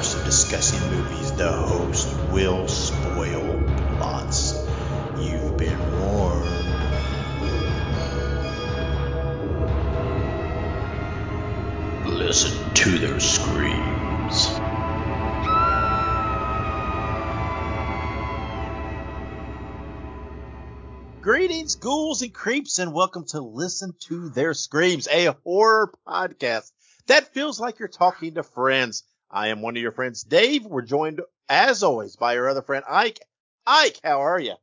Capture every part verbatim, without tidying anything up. course of discussing movies, the host will spoil plots. You've been warned. Listen to their screams. Greetings, ghouls and creeps, and welcome to Listen to Their Screams, a horror podcast that feels like you're talking to friends. I am one of your friends, Dave. We're joined, as always, by your other friend, Ike. Ike, how are you?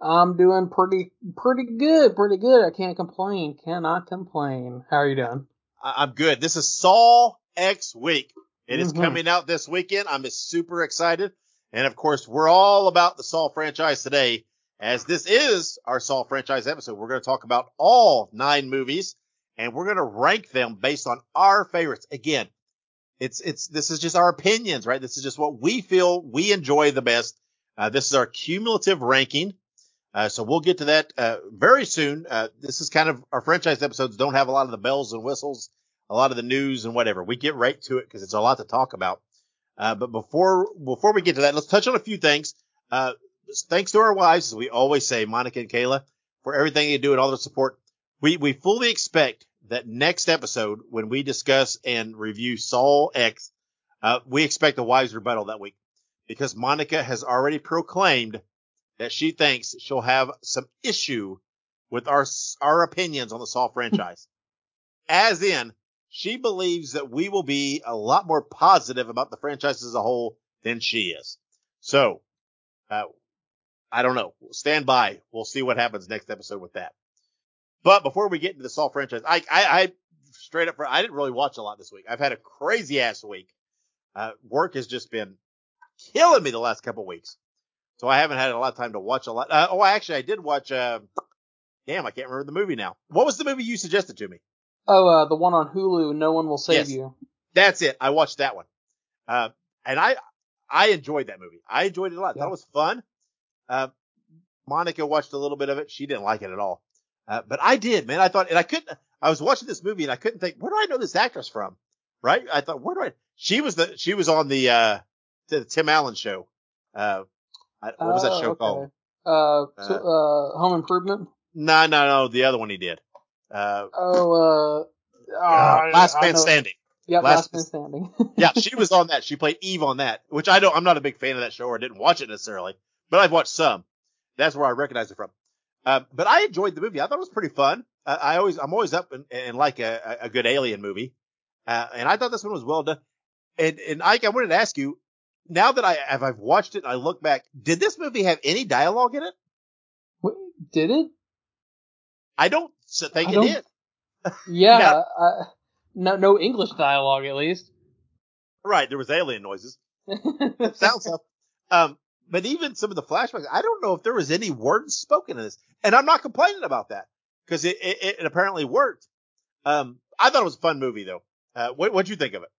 I'm doing pretty pretty good, pretty good. I can't complain, cannot complain. How are you doing? I'm good. This is Saw X week. It mm-hmm. is coming out this weekend. I'm super excited. And, of course, we're all about the Saw franchise today. As this is our Saw franchise episode, we're going to talk about all nine movies, and we're going to rank them based on our favorites. Again, it's it's this is just our opinions, right? This is just what we feel we enjoy the best. Uh, this is our cumulative ranking. Uh, so we'll get to that uh, very soon. Uh, this is kind of our franchise episodes don't have a lot of the bells and whistles, a lot of the news and whatever. We get right to it because it's a lot to talk about. Uh, but before before we get to that, let's touch on a few things. Uh, thanks to our wives, as we always say, Monica and Kayla, for everything they do and all their support. We we fully expect that next episode, when we discuss and review Saw X, uh, we expect a wives rebuttal that week because Monica has already proclaimed that she thinks she'll have some issue with our our opinions on the Saw franchise. As in, she believes that we will be a lot more positive about the franchise as a whole than she is. So, uh, I don't know. Stand by. We'll see what happens next episode with that. But before we get into the Saw franchise, I, I, I straight up, I didn't really watch a lot this week. I've had a crazy ass week. Uh, work has just been killing me the last couple weeks. So I haven't had a lot of time to watch a lot. Uh, oh, actually, I did watch. Uh, damn, I can't remember the movie now. What was the movie you suggested to me? Oh, uh, the one on Hulu, No One Will Save yes. You. That's it. I watched that one, uh, and I I enjoyed that movie. I enjoyed it a lot. Yeah. That was fun. Uh, Monica watched a little bit of it. She didn't like it at all, uh, but I did, man. I thought, and I couldn't. I was watching this movie and I couldn't think. Where do I know this actress from? Right? I thought, where do I? She was the. She was on the uh, the Tim Allen show. Uh, I, what was that show uh, okay. called? Uh, so, uh, Home Improvement? No, no, no. The other one he did. Uh, oh, uh, uh, uh, Last Man Standing. Yeah, Last Man Standing. Yeah, she was on that. She played Eve on that, which I don't. I'm not a big fan of that show, or I didn't watch it necessarily, but I've watched some. That's where I recognize it from. Uh, but I enjoyed the movie. I thought it was pretty fun. Uh, I always, I'm always up in, in like a, a good alien movie, uh, and I thought this one was well done. And and Ike, I wanted to ask you. Now that I have, I've watched it, I look back. Did this movie have any dialogue in it? What, did it? I don't think I don't, it did. Yeah, now, uh, no, no English dialogue at least. Right, there was alien noises. Sounds up. Um, but even some of the flashbacks, I don't know if there was any words spoken in this, and I'm not complaining about that because it, it, it apparently worked. Um, I thought it was a fun movie though. Uh, what what'd you think of it?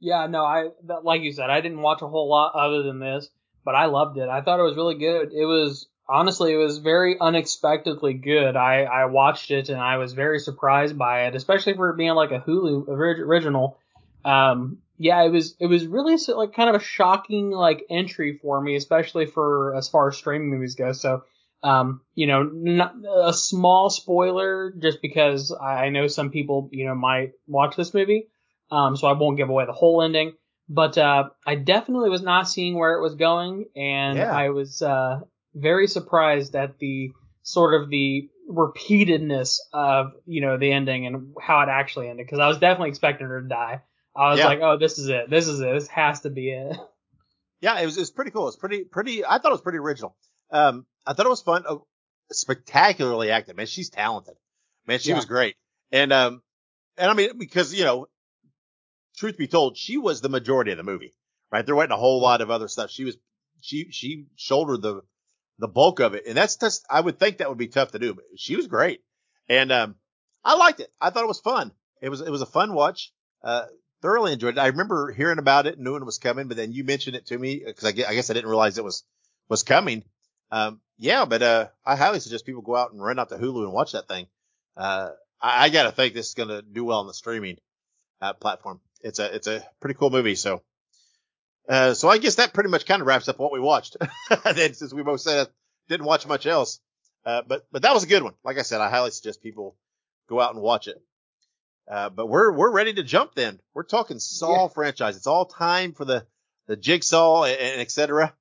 Yeah, no, I like you said, I didn't watch a whole lot other than this, but I loved it. I thought it was really good. It was honestly, it was very unexpectedly good. I, I watched it and I was very surprised by it, especially for it being like a Hulu original. Um, yeah, it was it was really like kind of a shocking like entry for me, especially for as far as streaming movies go. So, um, you know, not a small spoiler just because I know some people, you know, might watch this movie. Um, so I won't give away the whole ending, but, uh, I definitely was not seeing where it was going. And yeah. I was, uh, very surprised at the sort of the repeatedness of, you know, the ending and how it actually ended. Cause I was definitely expecting her to die. I was yeah. like, oh, this is it. This is it. This has to be it. Yeah. It was, it was pretty cool. It's pretty, pretty, I thought it was pretty original. Um, I thought it was fun. Oh, spectacularly acted, man. She's talented, man. She yeah. was great. And, um, and I mean, because, you know, truth be told, she was the majority of the movie, right? There wasn't a whole lot of other stuff. She was, she, she shouldered the, the bulk of it. And that's just, I would think that would be tough to do, but she was great. And, um, I liked it. I thought it was fun. It was, it was a fun watch. Uh, thoroughly enjoyed it. I remember hearing about it and knowing it was coming, but then you mentioned it to me because I guess, I guess I didn't realize it was, was coming. Um, yeah, but, uh, I highly suggest people go out and run out to Hulu and watch that thing. Uh, I, I gotta think this is going to do well on the streaming, uh, platform. It's a, it's a pretty cool movie. So, Uh, so I guess that pretty much kind of wraps up what we watched. Then, since we both said didn't watch much else. Uh, but, but that was a good one. Like I said, I highly suggest people go out and watch it. Uh, but we're, we're ready to jump then. We're talking Saw yeah. franchise. It's all time for the, the Jigsaw and, and et cetera.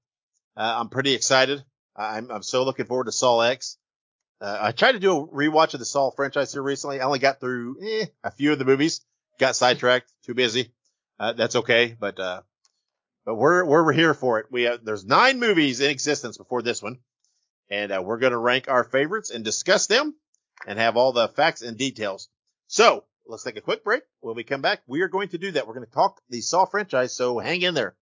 Uh, I'm pretty excited. I'm, I'm so looking forward to Saw X. Uh, I tried to do a rewatch of the Saw franchise here recently. I only got through eh, a few of the movies, got sidetracked, too busy. Uh, that's okay. But, uh, but we're, we're here for it. We have, there's nine movies in existence before this one. And uh, we're going to rank our favorites and discuss them and have all the facts and details. So let's take a quick break. When we come back, we are going to do that. We're going to talk the Saw franchise, so hang in there.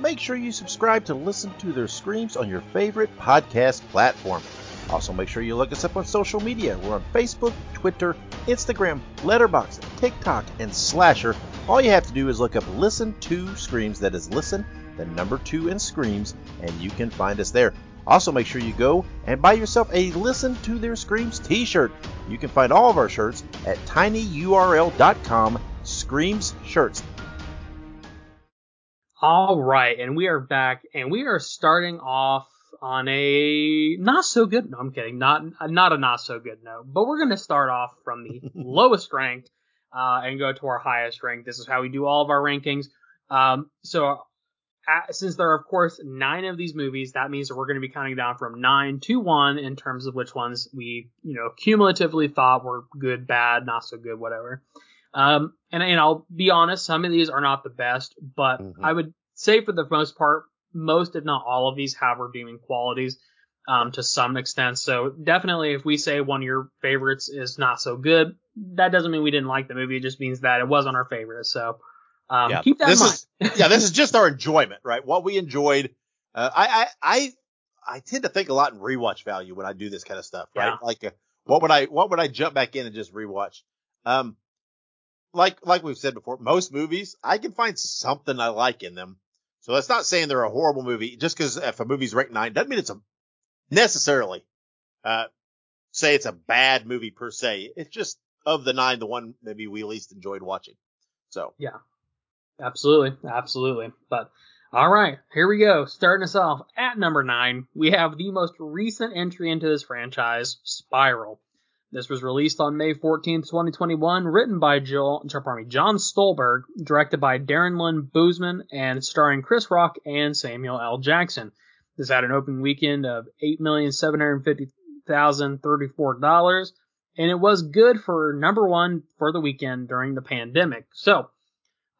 Make sure you subscribe to Listen to Their Screams on your favorite podcast platform. Also, make sure you look us up on social media. We're on Facebook, Twitter, Instagram, Letterboxd, TikTok, and Slasher. All you have to do is look up Listen to Screams. That is Listen, the number two in Screams, and you can find us there. Also, make sure you go and buy yourself a Listen to Their Screams t-shirt. You can find all of our shirts at tinyurl dot com Screams Shirts. All right, and we are back, and we are starting off on a not so good. No, I'm kidding. Not not a not so good note. But we're going to start off from the lowest ranked uh, and go to our highest ranked. This is how we do all of our rankings. Um, so uh, since there are of course nine of these movies, that means that we're going to be counting down from nine to one in terms of which ones we you know cumulatively thought were good, bad, not so good, whatever. Um, and, and I'll be honest, some of these are not the best, but mm-hmm. I would say for the most part, most, if not all of these have redeeming qualities, um, to some extent. So definitely if we say one of your favorites is not so good, that doesn't mean we didn't like the movie. It just means that it wasn't our favorite. So, um, yeah. keep that this in mind. Is, yeah. This is just our enjoyment, right? What we enjoyed. Uh, I, I, I, I tend to think a lot in rewatch value when I do this kind of stuff, right? Yeah. Like, uh, what would I, what would I jump back in and just rewatch? Um, Like, like we've said before, most movies, I can find something I like in them. So that's not saying they're a horrible movie. Just because if a movie's ranked nine doesn't mean it's a necessarily, uh, say it's a bad movie per se. It's just of the nine, the one maybe we least enjoyed watching. So yeah, absolutely. Absolutely. But all right, here we go. Starting us off at number nine, we have the most recent entry into this franchise, Spiral. This was released on May fourteenth, twenty twenty-one, written by Joel, pardon me, John Stolberg, directed by Darren Lynn Bousman, and starring Chris Rock and Samuel L. Jackson. This had an opening weekend of eight million seven hundred fifty thousand thirty-four dollars, and it was good for number one for the weekend during the pandemic. So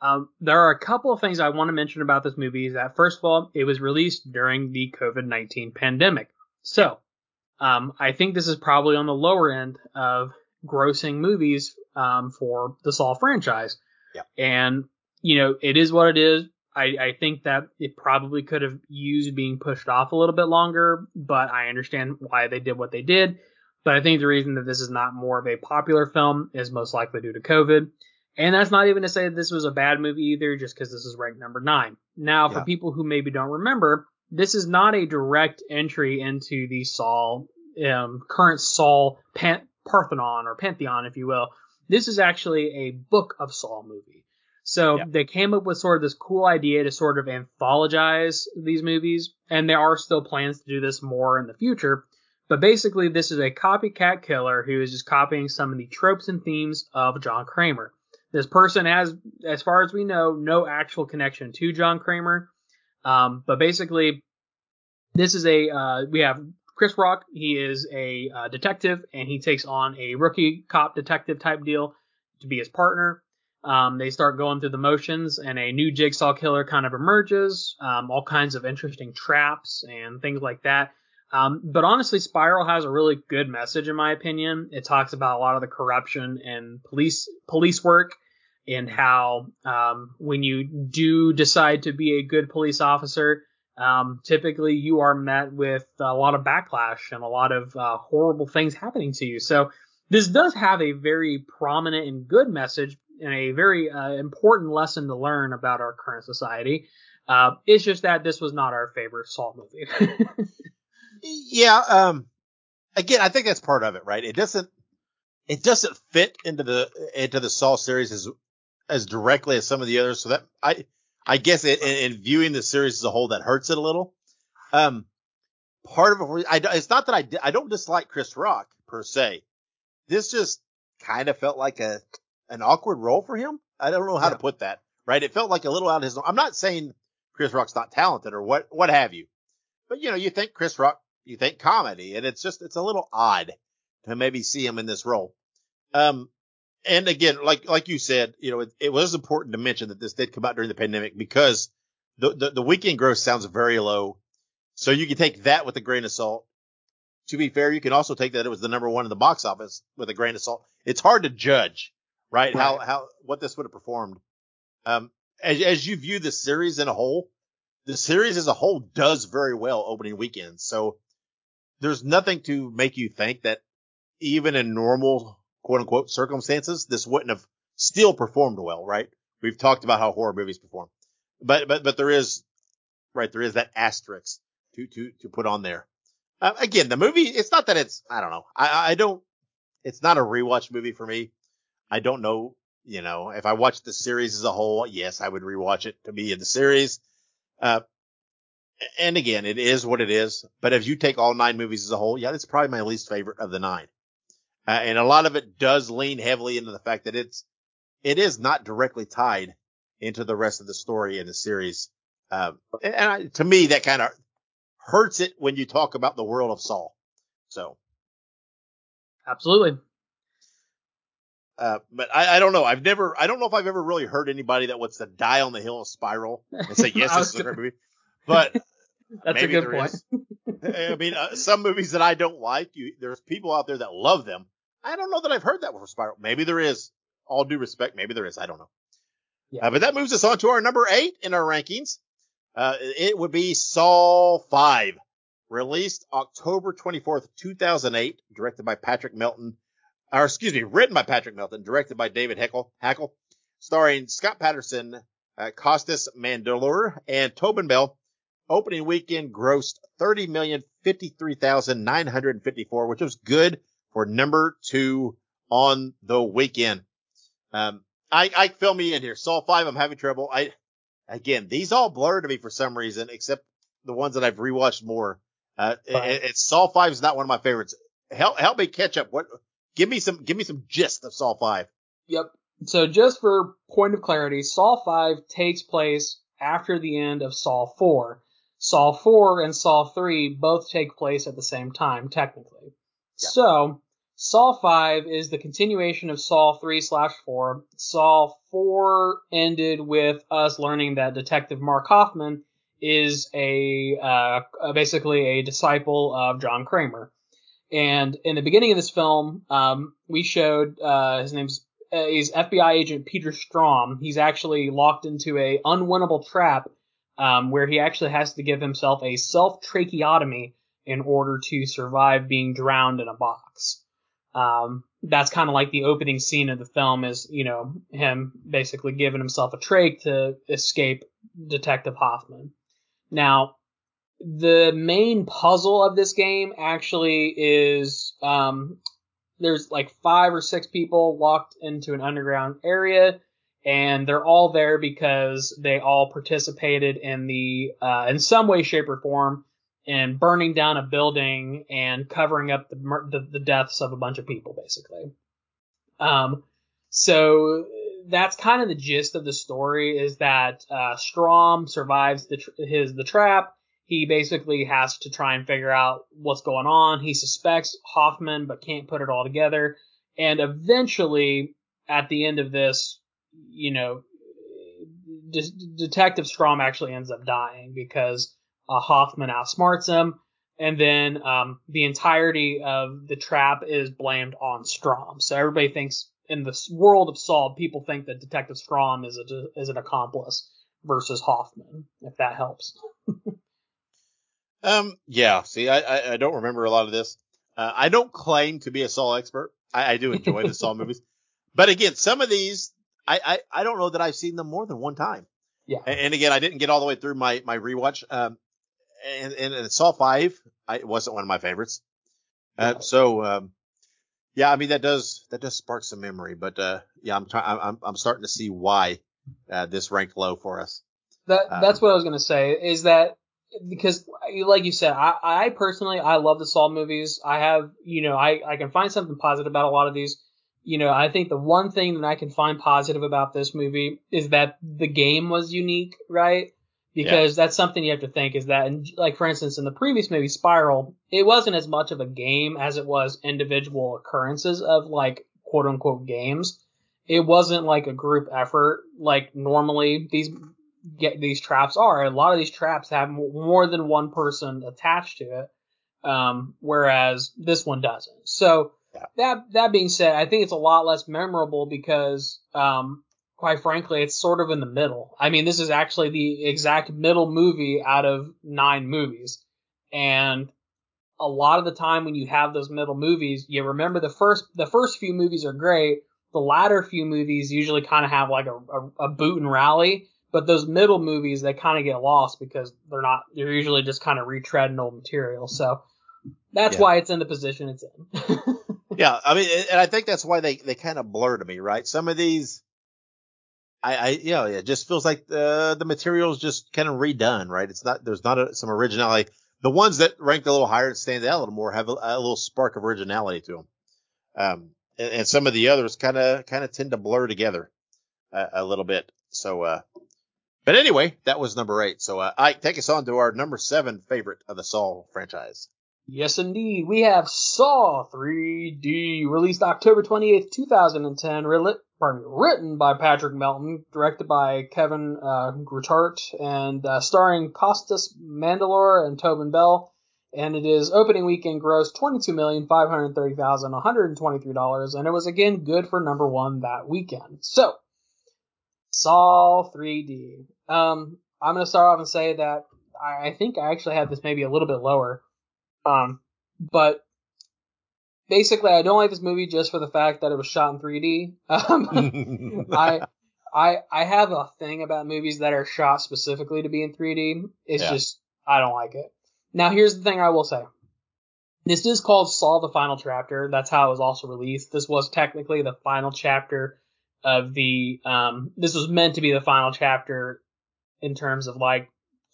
um, there are a couple of things I want to mention about this movie. Is that, first of all, it was released during the covid nineteen pandemic. So Um, I think this is probably on the lower end of grossing movies um, for the Saw franchise. Yeah. And, you know, it is what it is. I, I think that it probably could have used being pushed off a little bit longer, but I understand why they did what they did. But I think the reason that this is not more of a popular film is most likely due to COVID. And that's not even to say that this was a bad movie either, just because this is ranked number nine. Now, yeah. for people who maybe don't remember, this is not a direct entry into the Saw, um, current Saw pan- Parthenon or Pantheon, if you will. This is actually a Book of Saw movie. So yeah. they came up with sort of this cool idea to sort of anthologize these movies. And there are still plans to do this more in the future. But basically, this is a copycat killer who is just copying some of the tropes and themes of John Kramer. This person has, as far as we know, no actual connection to John Kramer. Um, but basically, this is a, uh, we have Chris Rock. He is a uh, detective, and he takes on a rookie cop detective type deal to be his partner. Um, they start going through the motions, and a new Jigsaw killer kind of emerges, um, all kinds of interesting traps and things like that. Um, but honestly, Spiral has a really good message, in my opinion. It talks about a lot of the corruption and police, police work. And how um, when you do decide to be a good police officer, um, typically you are met with a lot of backlash and a lot of uh, horrible things happening to you. So this does have a very prominent and good message and a very uh, important lesson to learn about our current society. Uh, it's just that this was not our favorite Saw movie. yeah. Um, again, I think that's part of it, right? It doesn't. It doesn't fit into the into the Saw series as as directly as some of the others. So that I, I guess it, in, in viewing the series as a whole, that hurts it a little. Um, part of it, I, it's not that I, I don't dislike Chris Rock per se. This just kind of felt like a, an awkward role for him. I don't know how yeah. to put that, right? It felt like a little out of his, I'm not saying Chris Rock's not talented or what, what have you, but you know, you think Chris Rock, you think comedy, and it's just, it's a little odd to maybe see him in this role. Um, and again, like, like you said, you know, it, it was important to mention that this did come out during the pandemic because the, the, the weekend gross sounds very low. So you can take that with a grain of salt. To be fair, you can also take that it was the number one in the box office with a grain of salt. It's hard to judge, right? Right. How, how, what this would have performed. Um, as, as you view the series in a whole, the series as a whole does very well opening weekends. So there's nothing to make you think that even in normal quote unquote circumstances, this wouldn't have still performed well, right? We've talked about how horror movies perform, but, but, but there is, right. There is that asterisk to, to, to put on there. Uh, again, the movie, it's not that it's, I don't know. I, I don't, it's not a rewatch movie for me. I don't know, you know, if I watched the series as a whole, yes, I would rewatch it to be in the series. Uh, and again, it is what it is. But if you take all nine movies as a whole, yeah, it's probably my least favorite of the nine. Uh, and a lot of it does lean heavily into the fact that it's, it is not directly tied into the rest of the story in the series. Uh, and, and I, to me, that kind of hurts it when you talk about the world of Saw. So. Absolutely. Uh, but I, I don't know. I've never, I don't know if I've ever really heard anybody that wants to die on the hill of Spiral and say, yes, this is a great movie. But that's maybe a good there point. Is. I mean, uh, some movies that I don't like, you, there's people out there that love them. I don't know that I've heard that for Spiral. Maybe there is. All due respect, maybe there is. I don't know. Yeah. Uh, but that moves us on to our number eight in our rankings. Uh, it would be Saw five, released October twenty-fourth, two thousand eight, directed by Patrick Melton. Or excuse me, written by Patrick Melton, directed by David Hackle, Hackle, starring Scott Patterson, uh, Costas Mandylor, and Tobin Bell. Opening weekend grossed thirty million fifty-three thousand nine hundred fifty-four, which was good for number two on the weekend. Um, I, I fill me in here. Saw five, I'm having trouble. I, again, these all blur to me for some reason, except the ones that I've rewatched more. Uh, it, it's Saw five is not one of my favorites. Help, help me catch up. What, Give me some, give me some gist of Saw five. Yep. So just for point of clarity, Saw five takes place after the end of Saw four. Saw four and Saw three both take place at the same time, technically. Yeah. So Saw five is the continuation of Saw three slash four. Saw four ended with us learning that Detective Mark Hoffman is a, uh, basically a disciple of John Kramer. And in the beginning of this film, um, we showed, uh, his name's, uh, he's F B I agent Peter Strom. He's actually locked into a unwinnable trap, um, where he actually has to give himself a self tracheotomy in order to survive being drowned in a box. Um, that's kind of like the opening scene of the film is, you know, him basically giving himself a trach to escape Detective Hoffman. Now, the main puzzle of this game actually is um there's like five or six people locked into an underground area, and they're all there because they all participated in the uh in some way, shape, or form in burning down a building and covering up the the, the deaths of a bunch of people, basically. Um, so that's kind of the gist of the story is that uh Strom survives the tr- his the trap. He basically has to try and figure out what's going on. He suspects Hoffman, but can't put it all together. And eventually, at the end of this, you know, De- Detective Strom actually ends up dying because uh, Hoffman outsmarts him. And then um, the entirety of the trap is blamed on Strom. So everybody thinks in the world of Saw, people think that Detective Strom is a, is an accomplice versus Hoffman, if that helps. Um, yeah, see, I, I, I don't remember a lot of this. Uh, I don't claim to be a Saw expert. I, I do enjoy the Saw movies. But again, some of these, I, I, I don't know that I've seen them more than one time. Yeah. And, and again, I didn't get all the way through my, my rewatch. Um, and, and, and Saw five, I, it wasn't one of my favorites. Uh, yeah. So, um, Yeah, I mean that does that does spark some memory, but uh, yeah, I'm trying. I'm I'm starting to see why uh, this ranked low for us. That that's um, what I was gonna say is that because, like you said, I, I personally I love the Saw movies. I have you know I, I can find something positive about a lot of these. You know, I think the one thing that I can find positive about this movie is that the game was unique, right? Because yeah. that's something you have to think is that, and like, for instance, in the previous movie, Spiral, it wasn't as much of a game as it was individual occurrences of, like, quote unquote games. It wasn't like a group effort like normally these get these traps are. A lot of these traps have more than one person attached to it, um, whereas this one doesn't. So yeah. that that being said, I think it's a lot less memorable because, um, quite frankly, it's sort of in the middle. I mean, this is actually the exact middle movie out of nine movies. And a lot of the time when you have those middle movies, you remember the first the first few movies are great. The latter few movies usually kind of have like a, a, a boot and rally. But those middle movies, they kind of get lost because they're not they're usually just kind of retreading old material. So that's yeah. why it's in the position it's in. yeah, I mean, and I think that's why they, they kind of blur to me, right? Some of these... I, I, you know, it just feels like the, the material's just kind of redone, right? It's not, there's not a, some originality. The ones that ranked a little higher and stand out a little more have a, a little spark of originality to them. Um, and, and some of the others kind of, kind of tend to blur together a, a little bit. So, uh, but anyway, that was number eight. So, uh, Ike, take us on to our number seven favorite of the Saw franchise. Yes, indeed. We have Saw three D, released October twenty-eighth, two thousand ten, re- pardon me, written by Patrick Melton, directed by Kevin uh, Gruchart, and uh, starring Costas Mandylor and Tobin Bell. And it is opening weekend gross twenty-two million five hundred thirty thousand one hundred twenty-three dollars, and it was, again, good for number one that weekend. So, Saw three D. Um, I'm going to start off and say that I, I think I actually had this maybe a little bit lower. Um, but basically I don't like this movie just for the fact that it was shot in three D. Um, I, I, I have a thing about movies that are shot specifically to be in three D. It's yeah. just, I don't like it. Now here's the thing I will say. This is called Saw the Final Chapter. That's how it was also released. This was technically the final chapter of the, um, this was meant to be the final chapter in terms of like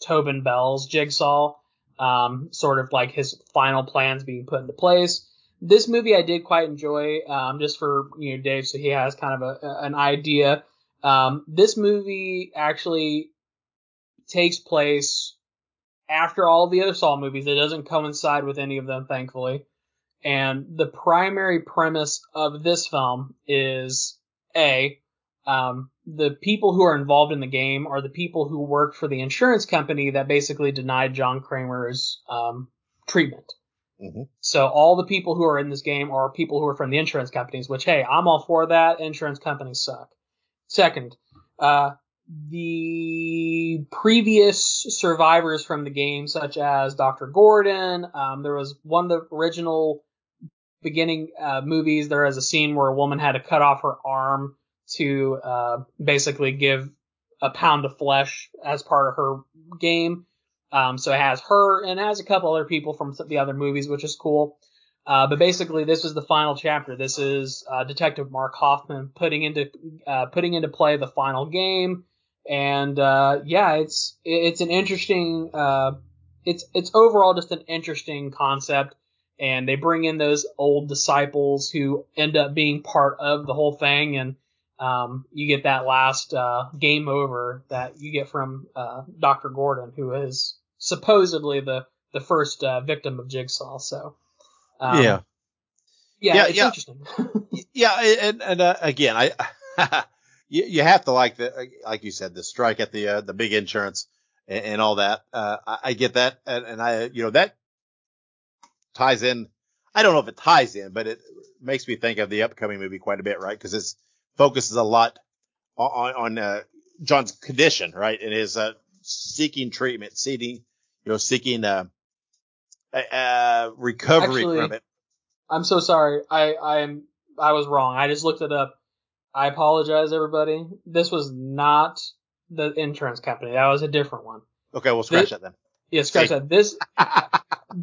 Tobin Bell's Jigsaw. Um, sort of like his final plans being put into place. This movie I did quite enjoy, um, just for, you know, Dave, so he has kind of a, an idea. Um, this movie actually takes place after all the other Saw movies. It doesn't coincide with any of them, thankfully. And the primary premise of this film is A, um, the people who are involved in the game are the people who work for the insurance company that basically denied John Kramer's um, treatment. Mm-hmm. So all the people who are in this game are people who are from the insurance companies, which, hey, I'm all for that. Insurance companies suck. Second, uh, the previous survivors from the game, such as Doctor Gordon, um, there was one of the original beginning uh, movies, there was a scene where a woman had to cut off her arm to uh, basically give a pound of flesh as part of her game. Um, so it has her and it has a couple other people from the other movies, which is cool. Uh, but basically, this is the final chapter. This is uh, Detective Mark Hoffman putting into uh, putting into play the final game. And uh, yeah, it's it's an interesting uh, it's it's overall just an interesting concept. And they bring in those old disciples who end up being part of the whole thing. And Um, you get that last uh, game over that you get from uh, Doctor Gordon, who is supposedly the the first uh, victim of Jigsaw. So um, yeah, yeah, yeah, it's yeah. interesting. yeah, and and uh, again, I you, you have to like the like you said the strike at the uh, the big insurance and, and all that. Uh, I, I get that, and, and I you know that ties in. I don't know if it ties in, but it makes me think of the upcoming movie quite a bit, right? Because it's focuses a lot on, on uh, John's condition, right? And his uh, seeking treatment, seeking, you know, seeking uh, uh, recovery Actually, from it. I'm so sorry. I, I am. I was wrong. I just looked it up. I apologize, everybody. This was not the insurance company. That was a different one. Okay, we'll scratch this, that then. Yeah, scratch See? that. This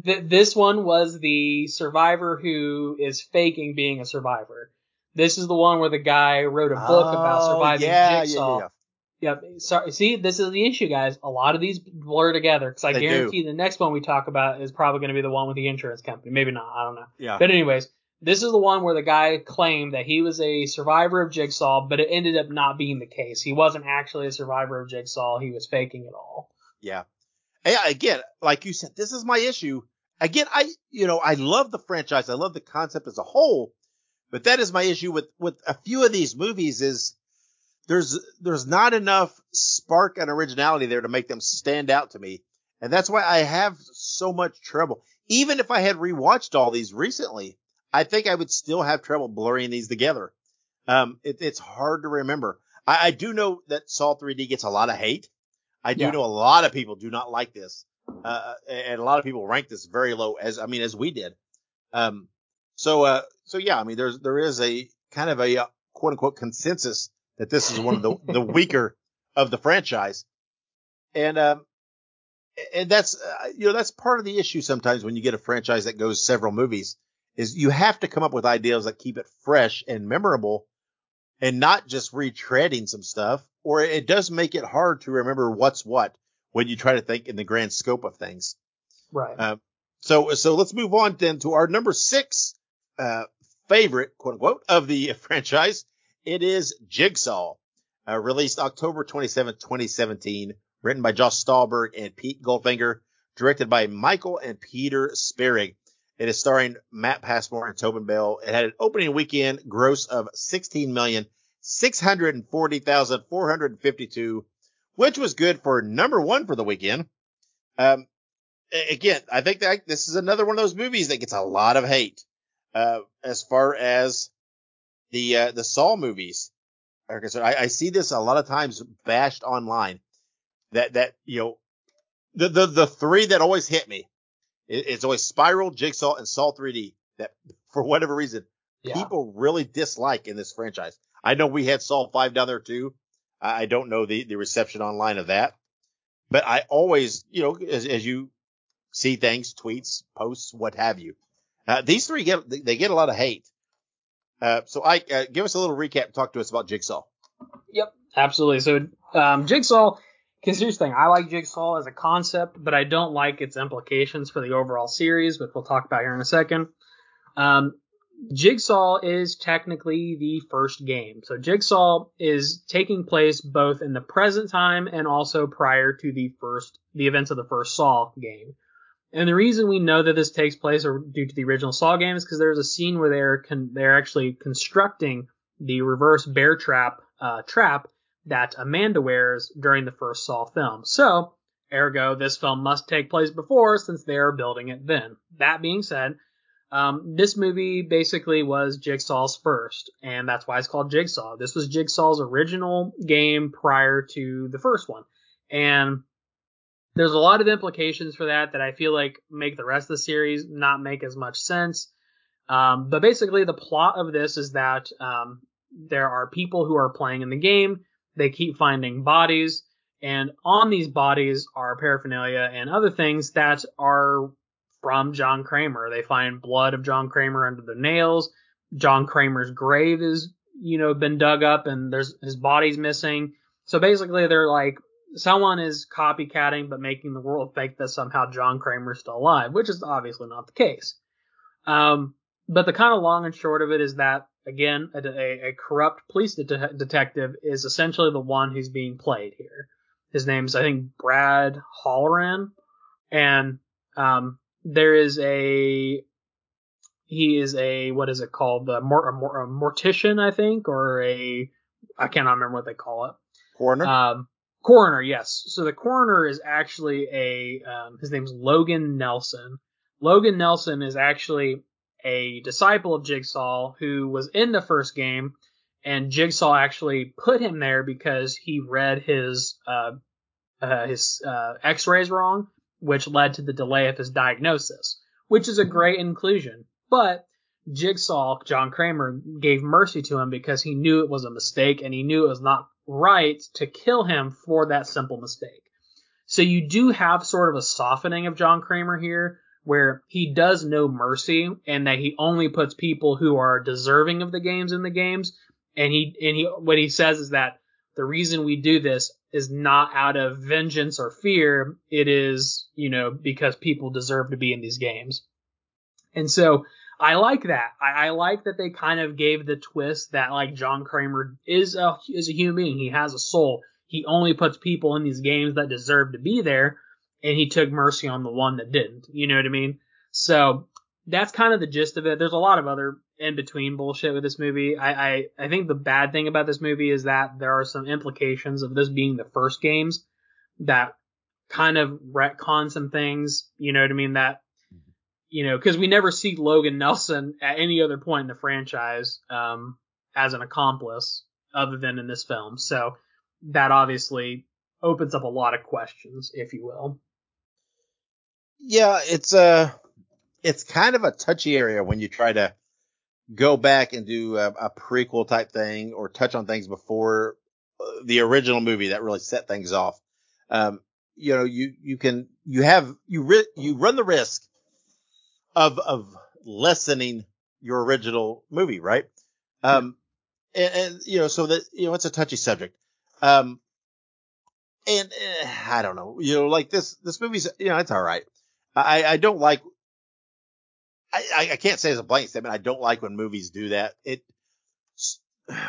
th- this one was the survivor who is faking being a survivor. This is the one where the guy wrote a book oh, about surviving yeah, Jigsaw. Yeah, yeah, yeah. Yep. So, see, this is the issue, guys. A lot of these blur together because I they guarantee do. the next one we talk about is probably going to be the one with the insurance company. Maybe not. I don't know. Yeah. But anyways, this is the one where the guy claimed that he was a survivor of Jigsaw, but it ended up not being the case. He wasn't actually a survivor of Jigsaw. He was faking it all. Yeah. Yeah. Again, like you said, this is my issue. Again, I, you know, I love the franchise. I love the concept as a whole. But that is my issue with, with a few of these movies is there's there's not enough spark and originality there to make them stand out to me. And that's why I have so much trouble. Even if I had rewatched all these recently, I think I would still have trouble blurring these together. Um, it, it's hard to remember. I, I do know that Saw three D gets a lot of hate. I do yeah. know a lot of people do not like this. Uh, and a lot of people rank this very low, as I mean, as we did. Um, so, uh, So, yeah, I mean, there's, there is a kind of a uh, quote unquote consensus that this is one of the, the weaker of the franchise. And, um, and that's, uh, you know, that's part of the issue sometimes when you get a franchise that goes several movies is you have to come up with ideas that keep it fresh and memorable and not just retreading some stuff, or it does make it hard to remember what's what when you try to think in the grand scope of things. Right. Uh, so, so let's move on then to our number six, uh, favorite, quote unquote, of the franchise. It is Jigsaw, uh, released October twenty-seventh, twenty seventeen, written by Josh Stahlberg and Pete Goldfinger, directed by Michael and Peter Spearig. It is starring Matt Passmore and Tobin Bell. It had an opening weekend gross of sixteen million, six hundred forty thousand, four hundred fifty-two, which was good for number one for the weekend. Um, again, I think that this is another one of those movies that gets a lot of hate. Uh, as far as the uh, the Saw movies are concerned, I, I see this a lot of times bashed online. That that you know, the the, the three that always hit me, it, it's always Spiral, Jigsaw, and Saw three D. That for whatever reason, yeah. people really dislike in this franchise. I know we had Saw five down there too. I, I don't know the, the reception online of that, but I always you know as, as you see things, tweets, posts, what have you. Uh, these three get they get a lot of hate. Uh, so, Ike, uh, give us a little recap. And talk to us about Jigsaw. Yep, absolutely. So, um, Jigsaw. Because here's the thing: I like Jigsaw as a concept, but I don't like its implications for the overall series, which we'll talk about here in a second. Um, Jigsaw is technically the first game. So, Jigsaw is taking place both in the present time and also prior to the first the events of the first Saw game. And the reason we know that this takes place are due to the original Saw games because there's a scene where they're con- they're actually constructing the reverse bear trap uh, trap that Amanda wears during the first Saw film. So, ergo, this film must take place before since they're building it then. That being said, um, this movie basically was Jigsaw's first, and that's why it's called Jigsaw. This was Jigsaw's original game prior to the first one. And there's a lot of implications for that that I feel like make the rest of the series not make as much sense. Um, but basically, the plot of this is that um, there are people who are playing in the game. They keep finding bodies, and on these bodies are paraphernalia and other things that are from John Kramer. They find blood of John Kramer under their nails. John Kramer's grave is, you know, been dug up, and there's his body's missing. So basically, they're like, someone is copycatting, but making the world think that somehow John Kramer's still alive, which is obviously not the case. Um, but the kind of long and short of it is that, again, a, a, a corrupt police de- detective is essentially the one who's being played here. His name's, I think, Brad Halloran. And um, there is a... He is a... What is it called? A, mor- a, mor- a mortician, I think, or a... I cannot remember what they call it. Coroner? Um, Coroner, yes. So the coroner is actually a, um, his name's Logan Nelson. Logan Nelson is actually a disciple of Jigsaw who was in the first game, and Jigsaw actually put him there because he read his uh, uh, his uh, x-rays wrong, which led to the delay of his diagnosis, which is a great inclusion. But Jigsaw, John Kramer, gave mercy to him because he knew it was a mistake and he knew it was not right to kill him for that simple mistake. So you do have sort of a softening of John Kramer here, where he does no mercy and that he only puts people who are deserving of the games in the games. And he and he what he says is that the reason we do this is not out of vengeance or fear. It is, you know, because people deserve to be in these games. And so I like that. I, I like that they kind of gave the twist that like John Kramer is a is a human being. He has a soul. He only puts people in these games that deserve to be there. And he took mercy on the one that didn't. You know what I mean? So that's kind of the gist of it. There's a lot of other in between bullshit with this movie. I, I, I think the bad thing about this movie is that there are some implications of this being the first games that kind of retcon some things. You know what I mean? That, you know, because we never see Logan Nelson at any other point in the franchise um, as an accomplice other than in this film. So that obviously opens up a lot of questions, if you will. Yeah, it's a it's kind of a touchy area when you try to go back and do a, a prequel type thing or touch on things before the original movie that really set things off. Um, you know, you you can you have you ri- you run the risk of of lessening your original movie, right? Um, and, and you know, so that you know it's a touchy subject. Um, and uh, I don't know, you know, like this this movie's, you know, it's all right. I I don't like. I, I can't say as a blanket statement. I don't like when movies do that. It,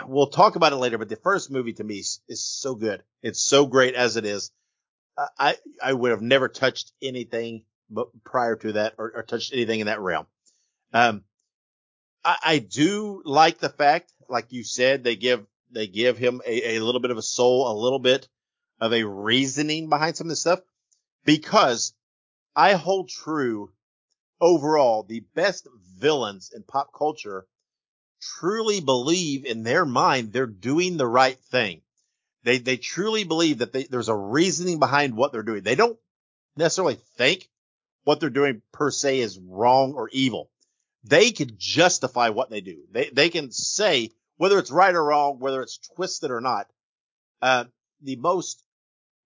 we'll talk about it later, but the first movie to me is, is so good. It's so great as it is. I, I would have never touched anything prior to that or, or touched anything in that realm. Um, I, I do like the fact, like you said, they give, they give him a, a little bit of a soul, a little bit of a reasoning behind some of this stuff, because I hold true. Overall, the best villains in pop culture truly believe in their mind they're doing the right thing. They they truly believe that they, there's a reasoning behind what they're doing. They don't necessarily think what they're doing per se is wrong or evil. They could justify what they do. They they can say whether it's right or wrong, whether it's twisted or not. Uh, the most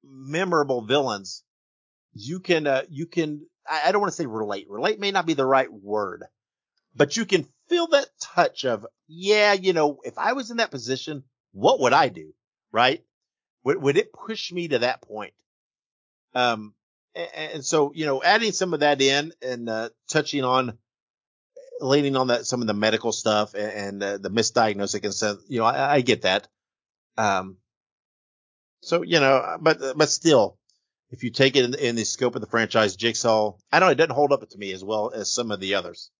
memorable villains you can uh, you can. I don't want to say relate. Relate may not be the right word, but you can feel that touch of, yeah, you know, if I was in that position, what would I do? Right? Would, would it push me to that point? Um, and, and so, you know, adding some of that in and uh, touching on, leaning on that, some of the medical stuff and, and uh, the misdiagnosis and stuff, you know, I, I get that. Um, so, you know, but, but still. If you take it in, in the scope of the franchise, Jigsaw, I don't know, it doesn't hold up to me as well as some of the others.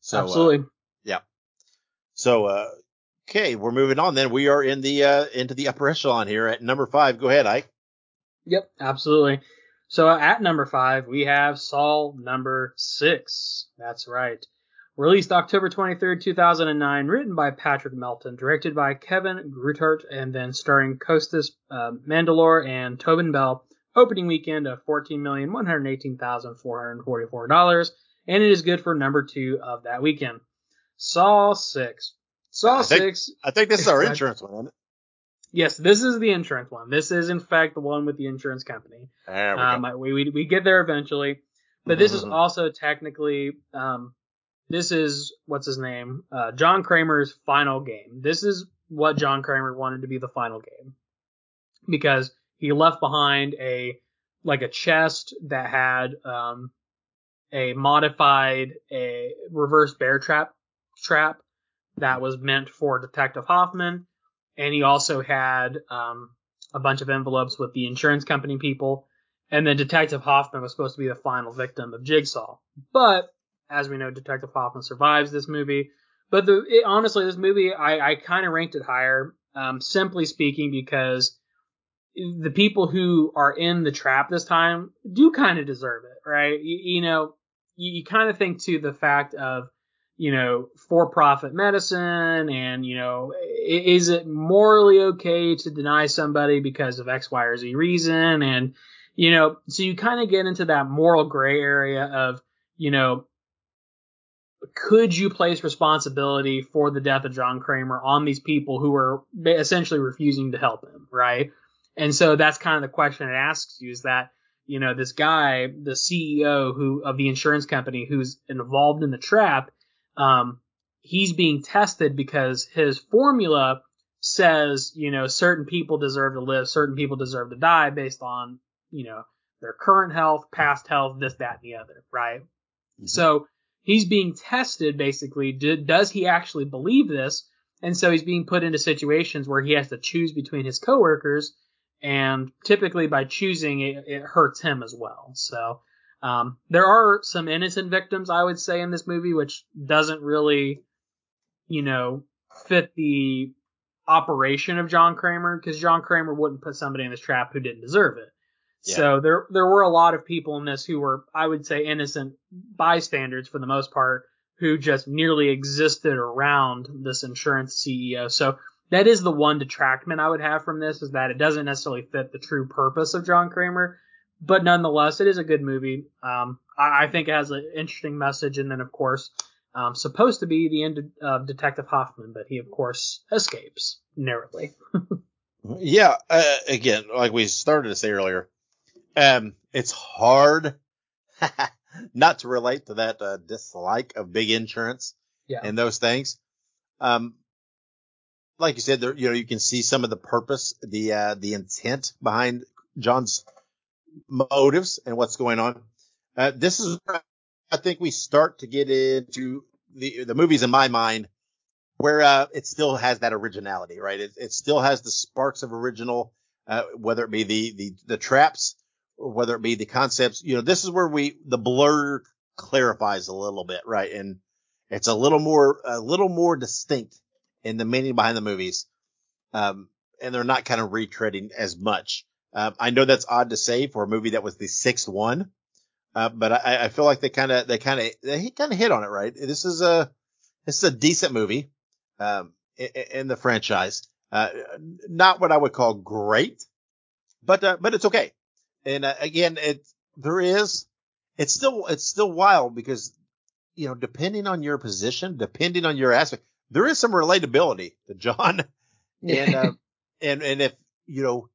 So, absolutely. Uh, yeah. So, uh, okay, we're moving on then. We are in the uh, into the upper echelon here at number five. Go ahead, Ike. Yep, absolutely. So at number five, we have Saw number six. That's right. Released October twenty-third, two thousand nine, written by Patrick Melton, directed by Kevin Grutert, and then starring Costas uh, Mandylor and Tobin Bell, opening weekend of fourteen million, one hundred eighteen thousand, four hundred forty-four dollars, and it is good for number two of that weekend. Saw six. Saw I think, six. I think this is our insurance one, isn't it? Yes, this is the insurance one. This is, in fact, the one with the insurance company. There we, um, go. we, we, we get there eventually, but this mm-hmm. is also technically... Um, This is, what's his name, uh, John Kramer's final game. This is what John Kramer wanted to be the final game, because he left behind a, like a chest that had um, a modified a reverse bear trap trap that was meant for Detective Hoffman. And he also had um, a bunch of envelopes with the insurance company people. And then Detective Hoffman was supposed to be the final victim of Jigsaw. But... as we know, Detective Hoffman survives this movie. But the, it, honestly, this movie, I, I kind of ranked it higher, um, simply speaking, because the people who are in the trap this time do kind of deserve it, right? You, you know, you, you kind of think to the fact of, you know, for-profit medicine and, you know, is it morally okay to deny somebody because of X, Y, or Z reason? And, you know, so you kind of get into that moral gray area of, you know, could you place responsibility for the death of John Kramer on these people who are essentially refusing to help him, right? And so that's kind of the question it asks you, is that, you know, this guy, the C E O who of the insurance company who's involved in the trap, um, he's being tested because his formula says, you know, certain people deserve to live, certain people deserve to die based on, you know, their current health, past health, this, that, and the other, right? Mm-hmm. So he's being tested, basically, do, does he actually believe this? And so he's being put into situations where he has to choose between his coworkers, and typically by choosing, it, it hurts him as well. So um, there are some innocent victims, I would say, in this movie, which doesn't really, you know, fit the operation of John Kramer, because John Kramer wouldn't put somebody in this trap who didn't deserve it. Yeah. So there there were a lot of people in this who were, I would say, innocent bystanders for the most part, who just nearly existed around this insurance C E O. So that is the one detractment I would have from this, is that it doesn't necessarily fit the true purpose of John Kramer. But nonetheless, it is a good movie. Um, I, I think it has an interesting message. And then, of course, um, supposed to be the end of uh, Detective Hoffman, but he, of course, escapes narrowly. Yeah. Uh, again, like we started to say earlier, um, it's hard not to relate to that uh, dislike of big insurance yeah. and those things. Um, like you said, there, you know, you can see some of the purpose, the uh, the intent behind John's motives and what's going on. Uh, this is where I think we start to get into the the movies in my mind where uh, it still has that originality, right? It, it still has the sparks of original, uh, whether it be the the, the traps, whether it be the concepts. You know, this is where we, the blur clarifies a little bit, right? And it's a little more, a little more distinct in the meaning behind the movies. Um, and they're not kind of retreading as much. Um, I know that's odd to say for a movie that was the sixth one. Uh, but I, I feel like they kind of, they kind of, they kind of hit on it, right? This is a, this is a decent movie, um, in, in the franchise. Uh, not what I would call great, but, uh, but it's okay. And uh, again, it there is it's still it's still wild because, you know, depending on your position, depending on your aspect, there is some relatability to John. Yeah. And uh, and and if you know,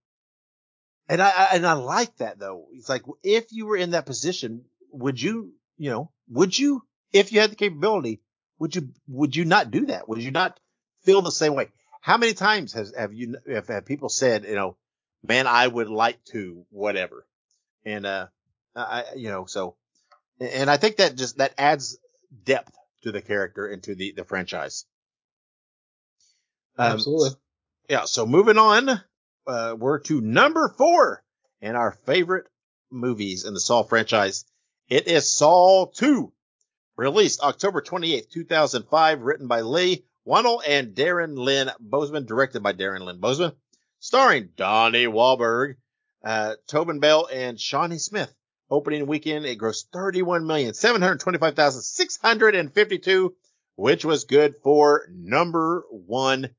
and I, I and I like that, though. It's like, if you were in that position, would you you know would you if you had the capability, would you would you not do that? Would you not feel the same way? How many times has have you have, have people said, you know, man, I would like to whatever. And, uh, I, you know, so, and I think that just, that adds depth to the character and to the, the franchise. Um, Absolutely. Yeah. So moving on, uh, we're to number four in our favorite movies in the Saw franchise. It is Saw two, released October twenty-eighth, two thousand five, written by Leigh Whannell and Darren Lynn Bousman, directed by Darren Lynn Bousman. Starring Donnie Wahlberg, uh, Tobin Bell, and Shawnee Smith. Opening weekend, it grossed thirty-one million, seven hundred twenty-five thousand, six hundred fifty-two dollars, which was good for number one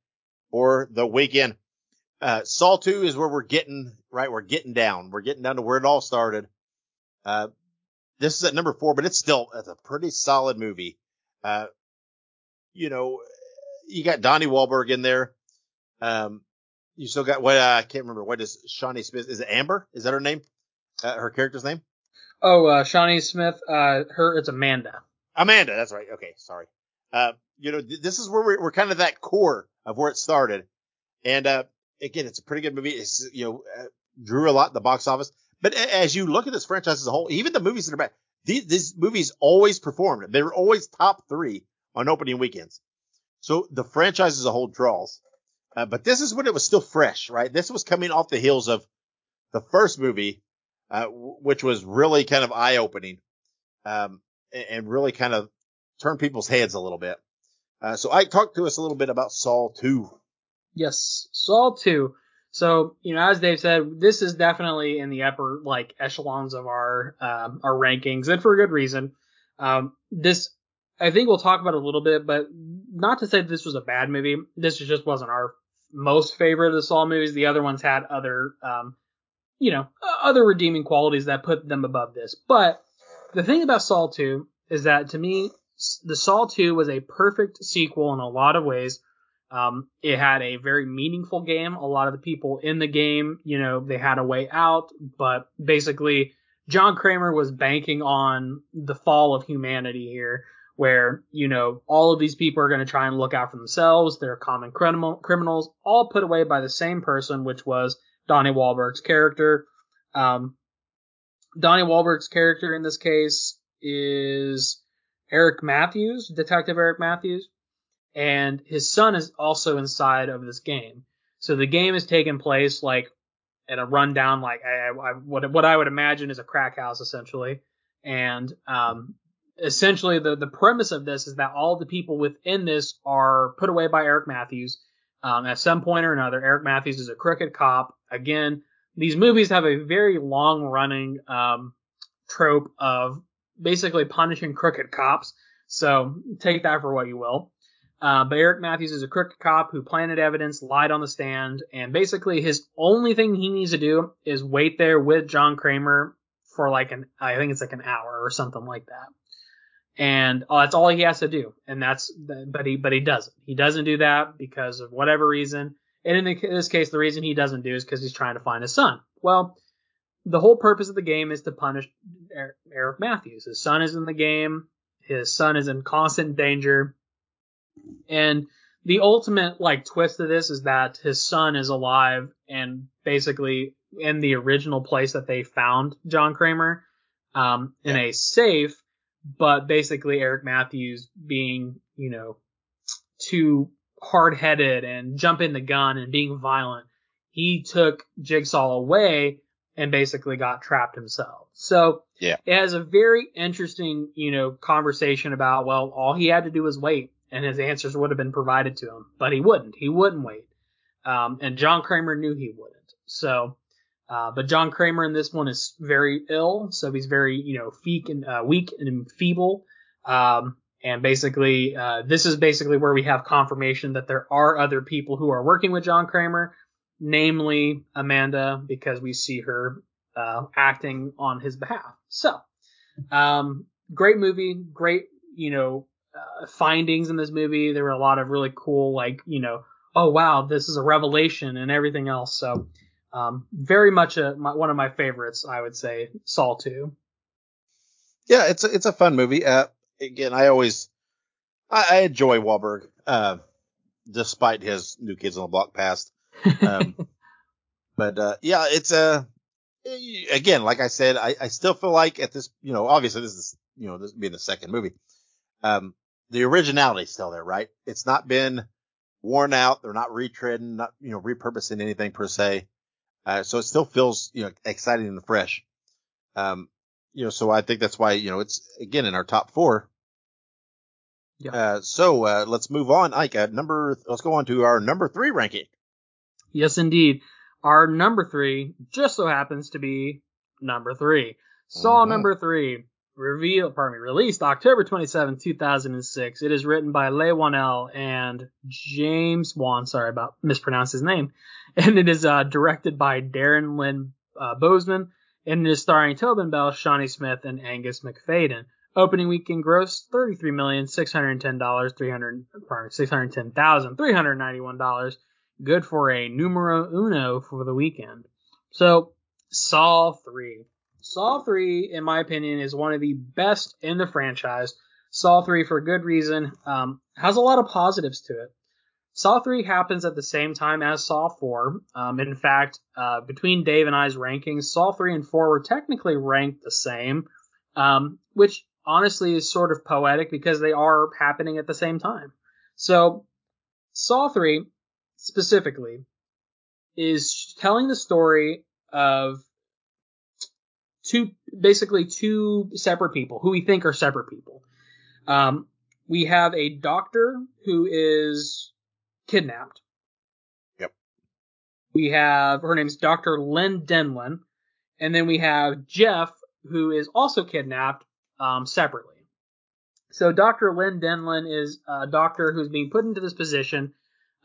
for the weekend. Uh, Saw two is where we're getting, right? We're getting down. We're getting down to where it all started. Uh, this is at number four, but it's still it's a pretty solid movie. Uh, you know, you got Donnie Wahlberg in there. Um, You still got what? Uh, I can't remember. What is Shawnee Smith? Is it Amber? Is that her name? Uh, her character's name? Oh, uh, Shawnee Smith. Uh, her. It's Amanda. Amanda. That's right. Okay, sorry. Uh, you know, th- this is where we're, we're kind of that core of where it started. And uh, again, it's a pretty good movie. It's, you know, uh, drew a lot in the box office. But a- as you look at this franchise as a whole, even the movies that are bad, these, these movies always performed. They were always top three on opening weekends. So the franchise as a whole draws. Uh, but this is when it was still fresh, right? This was coming off the heels of the first movie, uh, w- which was really kind of eye-opening, um, and, and really kind of turned people's heads a little bit. Uh, so Ike, talk to us a little bit about Saw two. Yes, Saw two. So, you know, as Dave said, this is definitely in the upper, like, echelons of our, um, our rankings, and for a good reason. Um, this, I think we'll talk about it a little bit, but not to say that this was a bad movie. This just wasn't our most favorite of the Saw movies. The other ones had other, um, you know, other redeeming qualities that put them above this. But the thing about Saw two is that, to me, the Saw two was a perfect sequel in a lot of ways. Um, it had a very meaningful game. A lot of the people in the game, you know, they had a way out, but basically John Kramer was banking on the fall of humanity here, where, you know, all of these people are going to try and look out for themselves. They're common criminal criminals, all put away by the same person, which was Donnie Wahlberg's character. Um, Donnie Wahlberg's character in this case is Eric Matthews, Detective Eric Matthews, and his son is also inside of this game. So the game is taking place like at a rundown, like I, I, what, what I would imagine is a crack house, essentially. And um, essentially the, the premise of this is that all the people within this are put away by Eric Matthews um, at some point or another. Eric Matthews is a crooked cop. Again, these movies have a very long running um, trope of basically punishing crooked cops. So take that for what you will. Uh, but Eric Matthews is a crooked cop who planted evidence, lied on the stand, and basically his only thing he needs to do is wait there with John Kramer for like an, I think it's like an hour or something like that. And oh, that's all he has to do. And that's, but he, but he doesn't. He doesn't do that because of whatever reason. And in this case, the reason he doesn't do is because he's trying to find his son. Well, the whole purpose of the game is to punish Eric Matthews. His son is in the game. His son is in constant danger. And the ultimate like twist of this is that his son is alive and basically in the original place that they found John Kramer um, in yeah. a safe. But basically Eric Matthews being, you know, too hard headed and jumping the gun and being violent, he took Jigsaw away and basically got trapped himself. So yeah. It has a very interesting, you know, conversation about, well, all he had to do was wait. And his answers would have been provided to him, but he wouldn't. He wouldn't wait. Um, and John Kramer knew he wouldn't. So, uh, but John Kramer in this one is very ill. So he's very, you know, feek and uh, weak and feeble. Um, and basically, uh, this is basically where we have confirmation that there are other people who are working with John Kramer, namely Amanda, because we see her uh, acting on his behalf. So, um, great movie, great, you know, Uh, findings in this movie. There were a lot of really cool, like, you know, oh wow, this is a revelation and everything else. So um very much a my, one of my favorites, I would say, Saw two. Yeah, it's a, it's a fun movie. Uh again, I always I, I enjoy Wahlberg, uh despite his New Kids on the Block past. Um but uh yeah, it's a uh, again, like I said, I I still feel like at this, you know, obviously this is, you know, this being the second movie, um the originality's still there, right? It's not been worn out. They're not retreading, not, you know, repurposing anything per se. Uh, so it still feels, you know, exciting and fresh. Um, you know, so I think that's why, you know, it's again in our top four. Yeah. Uh, so, uh, let's move on. Ike, uh, number, let's go on to our number three ranking. Yes, indeed. Our number three just so happens to be number three. Saw mm-hmm. number three. Reveal, pardon me, released October twenty-seventh, two thousand six. It is written by Leigh Whannell and James Wan. Sorry about mispronounced his name. And it is uh, directed by Darren Lynn uh, Bousman. And it is starring Tobin Bell, Shawnee Smith, and Angus McFadden. Opening weekend gross thirty-three million six hundred ten thousand three hundred ninety-one dollars. Good for a numero uno for the weekend. So, Saw three. Saw three, in my opinion, is one of the best in the franchise. Saw three, for good reason, um, has a lot of positives to it. Saw three happens at the same time as Saw four. Um, in fact, uh, between Dave and I's rankings, Saw three and four were technically ranked the same, um, which honestly is sort of poetic because they are happening at the same time. So Saw three, specifically, is telling the story of two, basically two separate people who we think are separate people. Um, we have a doctor who is kidnapped. Yep. We have, her name's Doctor Lynn Denlin. And then we have Jeff, who is also kidnapped, um, separately. So Doctor Lynn Denlin is a doctor who's being put into this position,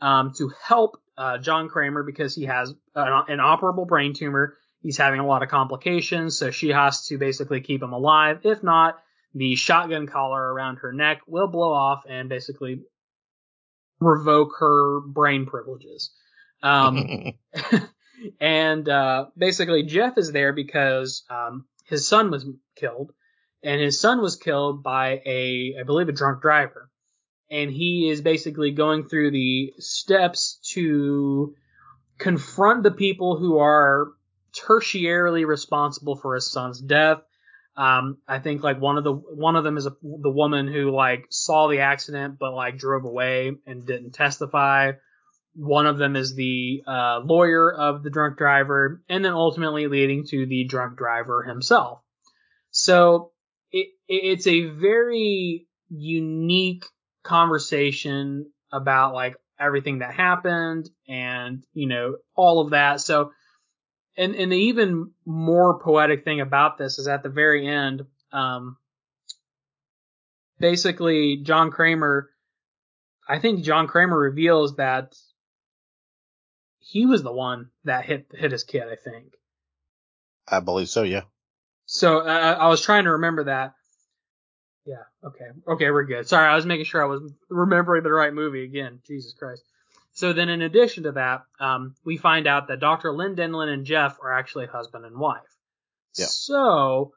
um, to help, uh, John Kramer because he has an, an operable brain tumor. He's having a lot of complications, so she has to basically keep him alive. If not, the shotgun collar around her neck will blow off and basically revoke her brain privileges. Um, and uh, basically, Jeff is there because um, his son was killed, and his son was killed by a, I believe, a drunk driver. And he is basically going through the steps to confront the people who are tertiarily responsible for his son's death. Um, I think like one of the one of them is a, the woman who like saw the accident but like drove away and didn't testify. One of them is the uh, lawyer of the drunk driver, and then ultimately leading to the drunk driver himself. So it, it's a very unique conversation about like everything that happened and, you know, all of that. So, and, and the even more poetic thing about this is at the very end, um, basically John Kramer, I think John Kramer reveals that he was the one that hit, hit his kid, I think. I believe so. Yeah. So uh, I was trying to remember that. Yeah. Okay. Okay. We're good. Sorry. I was making sure I was remembering the right movie again. Jesus Christ. So then in addition to that, um, we find out that Doctor Lynn Denlin and Jeff are actually husband and wife. Yeah. So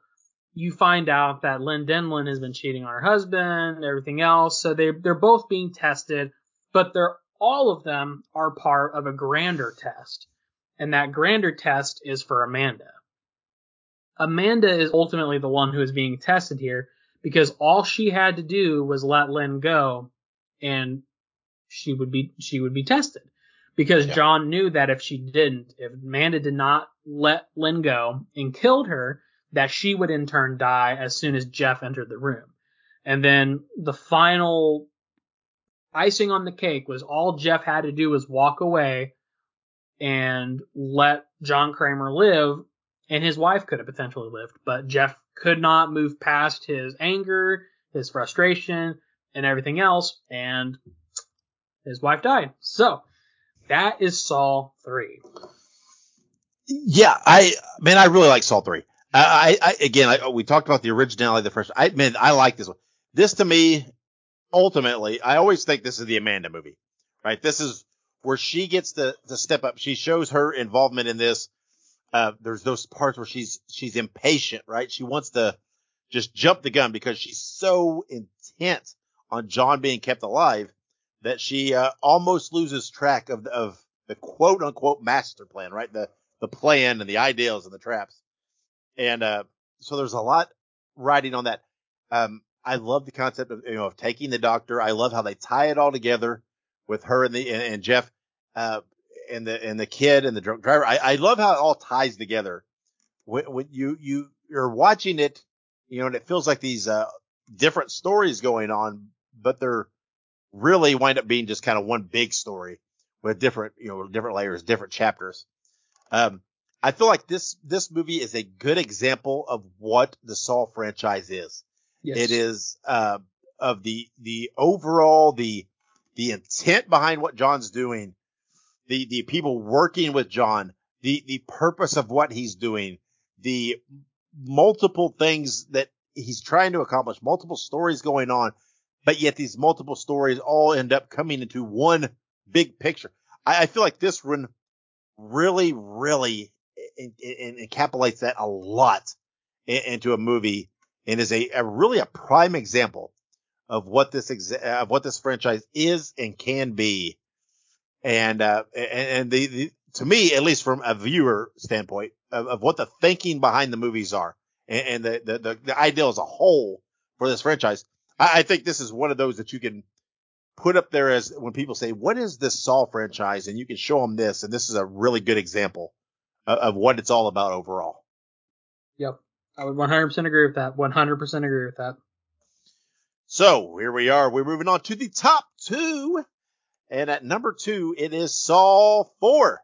you find out that Lynn Denlin has been cheating on her husband and everything else. So they, they're both being tested, but they're all of them are part of a grander test. And that grander test is for Amanda. Amanda is ultimately the one who is being tested here, because all she had to do was let Lynn go and she would be she would be tested, because yeah. John knew that if she didn't, if Amanda did not let Lynn go and killed her, that she would in turn die as soon as Jeff entered the room. And then the final icing on the cake was all Jeff had to do was walk away and let John Kramer live, and his wife could have potentially lived, but Jeff could not move past his anger, his frustration, and everything else, and his wife died. So that is Saw three. Yeah, I man, I really like Saw three. I, I again, I, we talked about the originality of the first. I man, I like this one. This to me, ultimately, I always think this is the Amanda movie, right? This is where she gets to to step up. She shows her involvement in this. Uh, there's those parts where she's she's impatient, right? She wants to just jump the gun because she's so intent on John being kept alive that she uh, almost loses track of the, of the quote unquote master plan, right? The the plan and the ideals and the traps, and uh, so there's a lot riding on that. Um, I love the concept of you know of taking the doctor. I love how they tie it all together with her and the and, and Jeff. Uh, And the and the kid and the drunk driver. I, I love how it all ties together. When, when you you you're watching it, you know, and it feels like these uh, different stories going on, but they're really wind up being just kind of one big story with different you know different layers, different chapters. Um, I feel like this this movie is a good example of what the Saw franchise is. Yes. It is uh, of the the overall the the intent behind what John's doing. The the people working with John, the, the purpose of what he's doing, the multiple things that he's trying to accomplish, multiple stories going on, but yet these multiple stories all end up coming into one big picture. I, I feel like this one really, really in, in, in encapsulates that a lot in, into a movie, and is a, a really a prime example of what this exa- of what this franchise is and can be. And, uh, and the, the, to me, at least from a viewer standpoint, of, of what the thinking behind the movies are and, and the, the, the, the ideal as a whole for this franchise, I, I think this is one of those that you can put up there as when people say, what is this Saw franchise? And you can show them this. And this is a really good example of, of what it's all about overall. Yep. I would one hundred percent agree with that. one hundred percent agree with that. So here we are. We're moving on to the top two. And at number two, it is Saw four,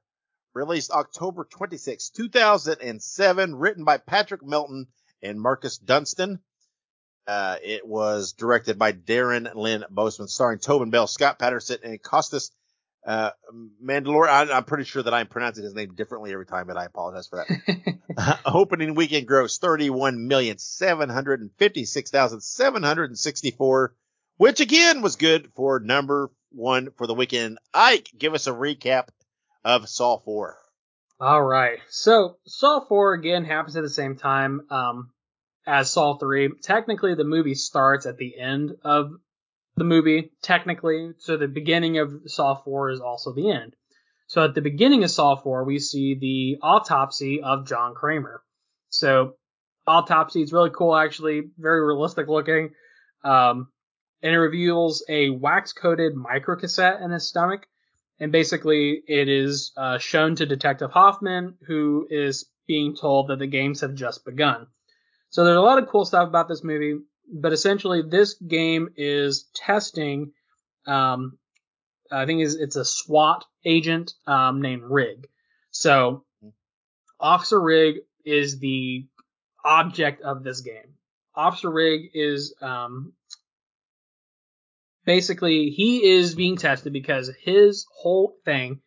released October twenty-sixth, two thousand seven, written by Patrick Melton and Marcus Dunstan. Uh, it was directed by Darren Lynn Bousman, starring Tobin Bell, Scott Patterson, and Costas uh, Mandylor. I, I'm pretty sure that I'm pronouncing his name differently every time, and I apologize for that. uh, opening weekend gross thirty-one million, seven hundred fifty-six thousand, seven hundred sixty-four dollars, which again was good for number one for the weekend. Ike, give us a recap of Saw four. All right. So Saw four, again, happens at the same time um, as Saw three. Technically, the movie starts at the end of the movie, technically. So the beginning of Saw four is also the end. So at the beginning of Saw four, we see the autopsy of John Kramer. So autopsy is really cool, actually. Very realistic looking. Um, and it reveals a wax-coated microcassette in his stomach. And basically, it is uh, shown to Detective Hoffman, who is being told that the games have just begun. So there's a lot of cool stuff about this movie, but essentially this game is testing, um, I think it's, it's a SWAT agent um, named Rigg. So Officer Rigg is the object of this game. Officer Rigg is... Um, Basically, he is being tested because his whole thing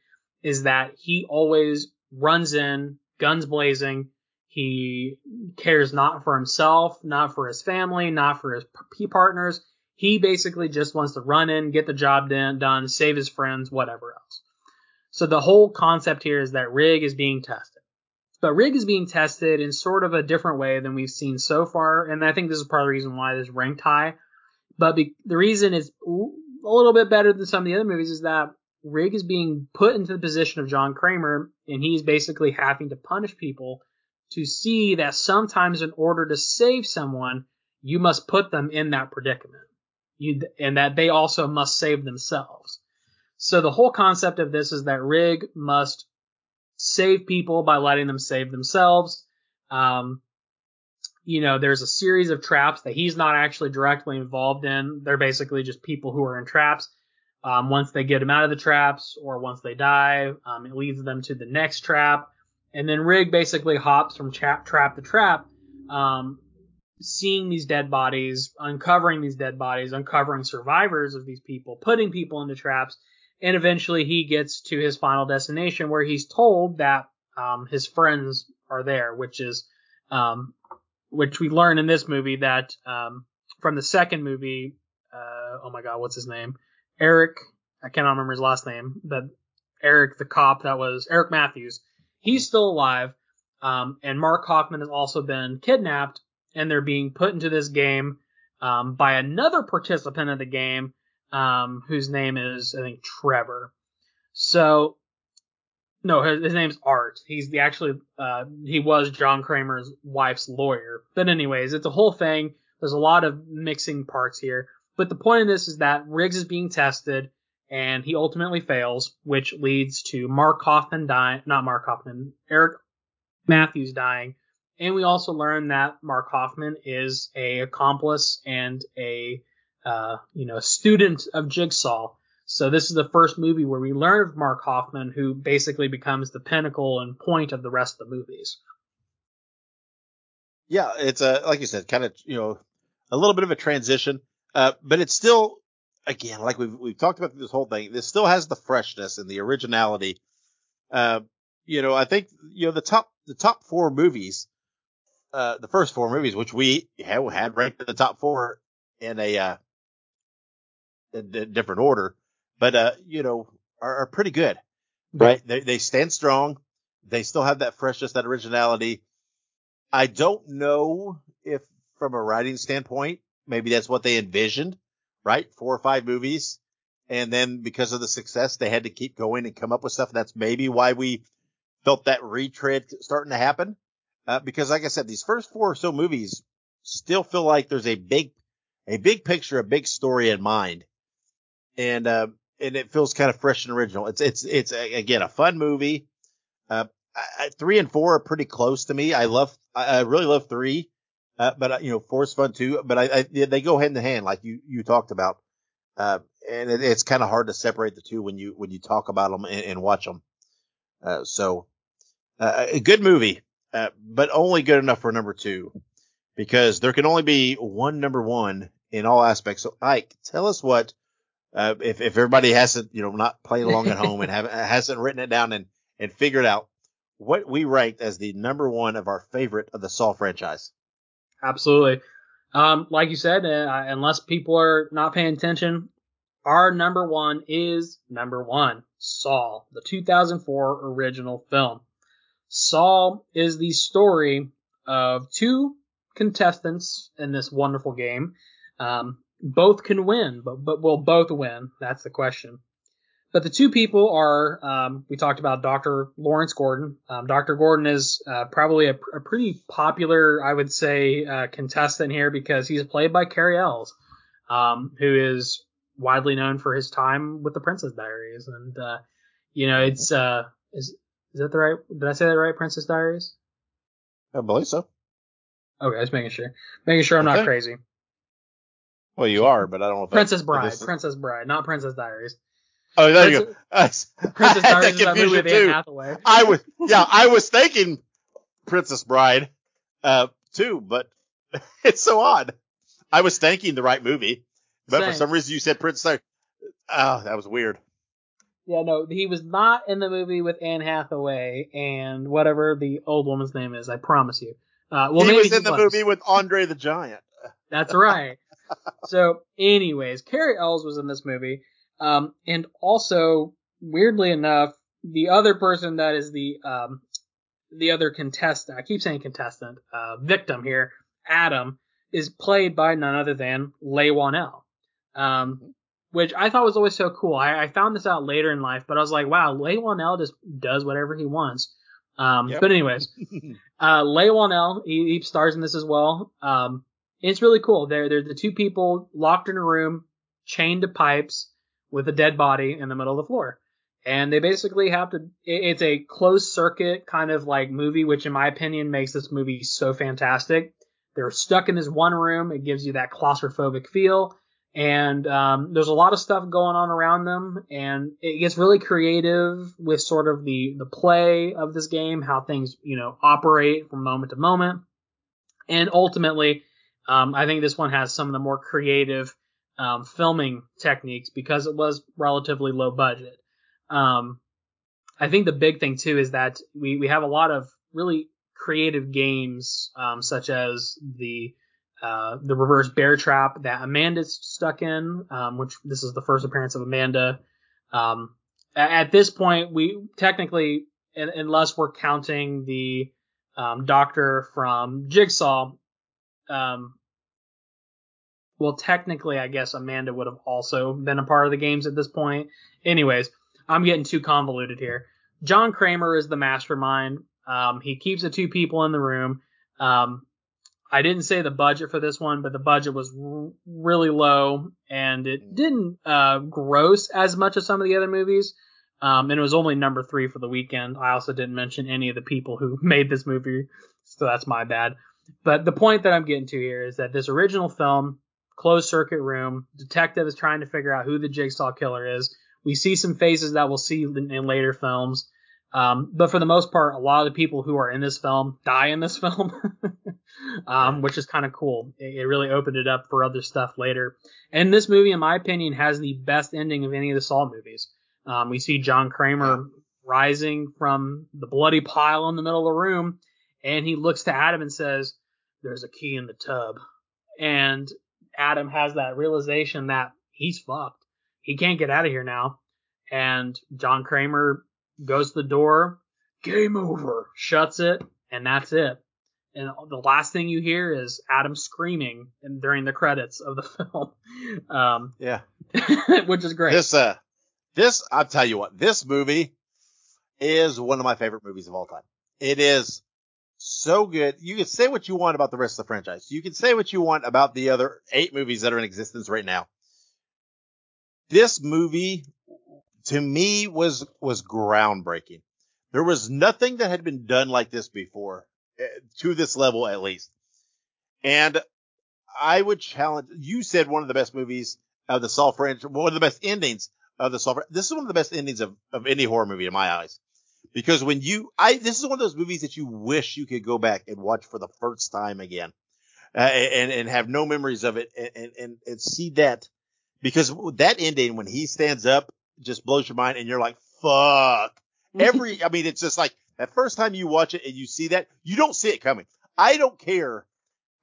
is that he always runs in, guns blazing. He cares not for himself, not for his family, not for his P partners. He basically just wants to run in, get the job done, save his friends, whatever else. So the whole concept here is that Rigg is being tested. But Rigg is being tested in sort of a different way than we've seen so far. And I think this is part of the reason why this ranked high. But be, the reason it's a little bit better than some of the other movies is that Rigg is being put into the position of John Kramer, and he's basically having to punish people to see that sometimes in order to save someone, you must put them in that predicament, you, and that they also must save themselves. So the whole concept of this is that Rigg must save people by letting them save themselves. Um, You know, there's a series of traps that he's not actually directly involved in. They're basically just people who are in traps. Um, once they get him out of the traps or once they die, um, it leads them to the next trap. And then Rigg basically hops from trap, trap to trap, um, seeing these dead bodies, uncovering these dead bodies, uncovering survivors of these people, putting people into traps. And eventually he gets to his final destination where he's told that um, his friends are there, which is... Um, which we learn in this movie that um, from the second movie, uh, oh my God, what's his name? Eric, I cannot remember his last name, but Eric, the cop that was Eric Matthews, he's still alive. Um, and Mark Hoffman has also been kidnapped, and they're being put into this game um, by another participant of the game um, whose name is, I think, Trevor. So, No, his, his name's Art. He's the actually, uh, he was John Kramer's wife's lawyer. But anyways, it's a whole thing. There's a lot of mixing parts here. But the point of this is that Riggs is being tested, and he ultimately fails, which leads to Mark Hoffman dying, not Mark Hoffman, Eric Matthews dying. And we also learn that Mark Hoffman is a accomplice and a, uh, you know, student of Jigsaw. So this is the first movie where we learn of Mark Hoffman, who basically becomes the pinnacle and point of the rest of the movies. Yeah, it's a, like you said, kind of, you know, a little bit of a transition, uh, but it's still, again, like we've, we've talked about this whole thing. This still has the freshness and the originality. Uh, you know, I think, you know, the top, the top four movies, uh, the first four movies, which we had, had ranked in the top four in a, uh, in a different order. But, uh, you know, are, are pretty good, right? They they stand strong. They still have that freshness, that originality. I don't know if from a writing standpoint, maybe that's what they envisioned, right? Four or five movies. And then because of the success, they had to keep going and come up with stuff. And that's maybe why we felt that retread starting to happen. Uh, because like I said, these first four or so movies still feel like there's a big, a big picture, a big story in mind. And, uh, And it feels kind of fresh and original. It's, it's, it's again, a fun movie. Uh, I, three and four are pretty close to me. I love, I, I really love three. Uh, but you know, four is fun too, but I, I they go hand in hand, like you, you talked about. Uh, and it, it's kind of hard to separate the two when you, when you talk about them and, and watch them. Uh, so, uh, a good movie, uh, but only good enough for number two, because there can only be one number one in all aspects. So Ike, tell us what, Uh, if, if everybody hasn't, you know, not playing along at home and haven't, hasn't written it down and, and figured out what we ranked as the number one of our favorite of the Saw franchise. Absolutely. Um, like you said, uh, unless people are not paying attention, our number one is number one, Saw, the two thousand four original film. Saw is the story of two contestants in this wonderful game. Um, both can win, but, but will both win? That's the question. But the two people are, um, we talked about Doctor Lawrence Gordon. Um, Doctor Gordon is uh, probably a, a pretty popular, I would say, uh, contestant here because he's played by Cary Ells, um, who is widely known for his time with the Princess Diaries. And, uh, you know, it's, uh, is, is that the right, did I say that right, Princess Diaries? I believe so. Okay, I was making sure. Making sure I'm okay. Not crazy. Well, you are, but I don't know if Princess I, Bride, is... Princess Bride, not Princess Diaries. Oh, there Princess, you go. Uh, Princess Diaries is that movie with Anne Hathaway. I was, yeah, I was thinking Princess Bride, uh, too, but it's so odd. I was thinking the right movie, but Same. For some reason you said Princess Diaries. Oh, that was weird. Yeah, no, he was not in the movie with Anne Hathaway and whatever the old woman's name is. I promise you. Uh, well, he maybe was in he the was. movie with Andre the Giant. That's right. So, anyways, Cary Ells was in this movie. Um, and also, weirdly enough, the other person that is the um, the other contestant, I keep saying contestant, uh, victim here, Adam, is played by none other than Leigh Whannell, um, which I thought was always so cool. I, I found this out later in life, but I was like, wow, Leigh Whannell just does whatever he wants. Um, yep. But anyways, uh, Leigh Whannell, he, he stars in this as well. Um, it's really cool. They're, they're the two people locked in a room, chained to pipes, with a dead body in the middle of the floor. And they basically have to, it's a closed circuit kind of like movie, which in my opinion makes this movie so fantastic. They're stuck in this one room. It gives you that claustrophobic feel. And um, there's a lot of stuff going on around them. And it gets really creative with sort of the, the play of this game, how things, you know, operate from moment to moment. And ultimately, um, I think this one has some of the more creative Um, filming techniques because it was relatively low budget. Um, I think the big thing too is that we, we have a lot of really creative games, um, such as the uh, the reverse bear trap that Amanda's stuck in, um, which this is the first appearance of Amanda. Um, at this point, we technically, unless we're counting the um, doctor from Jigsaw, um, well, technically, I guess Amanda would have also been a part of the games at this point. Anyways, I'm getting too convoluted here. John Kramer is the mastermind. Um, he keeps the two people in the room. Um, I didn't say the budget for this one, but the budget was r- really low, and it didn't uh, gross as much as some of the other movies. Um, and it was only number three for the weekend. I also didn't mention any of the people who made this movie, so that's my bad. But the point that I'm getting to here is that this original film, closed circuit room, detective is trying to figure out who the Jigsaw killer is. We see some faces that we'll see in, in later films. Um, but for the most part, a lot of the people who are in this film die in this film, um, which is kind of cool. It, it really opened it up for other stuff later. And this movie, in my opinion, has the best ending of any of the Saw movies. Um, we see John Kramer rising from the bloody pile in the middle of the room, and he looks to Adam and says, "There's a key in the tub." And Adam has that realization that he's fucked. He can't get out of here now. And John Kramer goes to the door, game over, shuts it, and that's it. And the last thing you hear is Adam screaming during the credits of the film. Um, yeah. Which is great. This, uh, this, I'll tell you what, this movie is one of my favorite movies of all time. It is so good. You can say what you want about the rest of the franchise. You can say what you want about the other eight movies that are in existence right now. This movie, to me, was was groundbreaking. There was nothing that had been done like this before, to this level at least. And I would challenge, you said one of the best movies of the Saw franchise, one of the best endings of the Saw. This is one of the best endings of, of any horror movie in my eyes. Because when you, I, this is one of those movies that you wish you could go back and watch for the first time again, uh, and, and have no memories of it and, and, and see that, because that ending, when he stands up, just blows your mind and you're like, fuck. Every, I mean, it's just like that first time you watch it and you see that, you don't see it coming. I don't care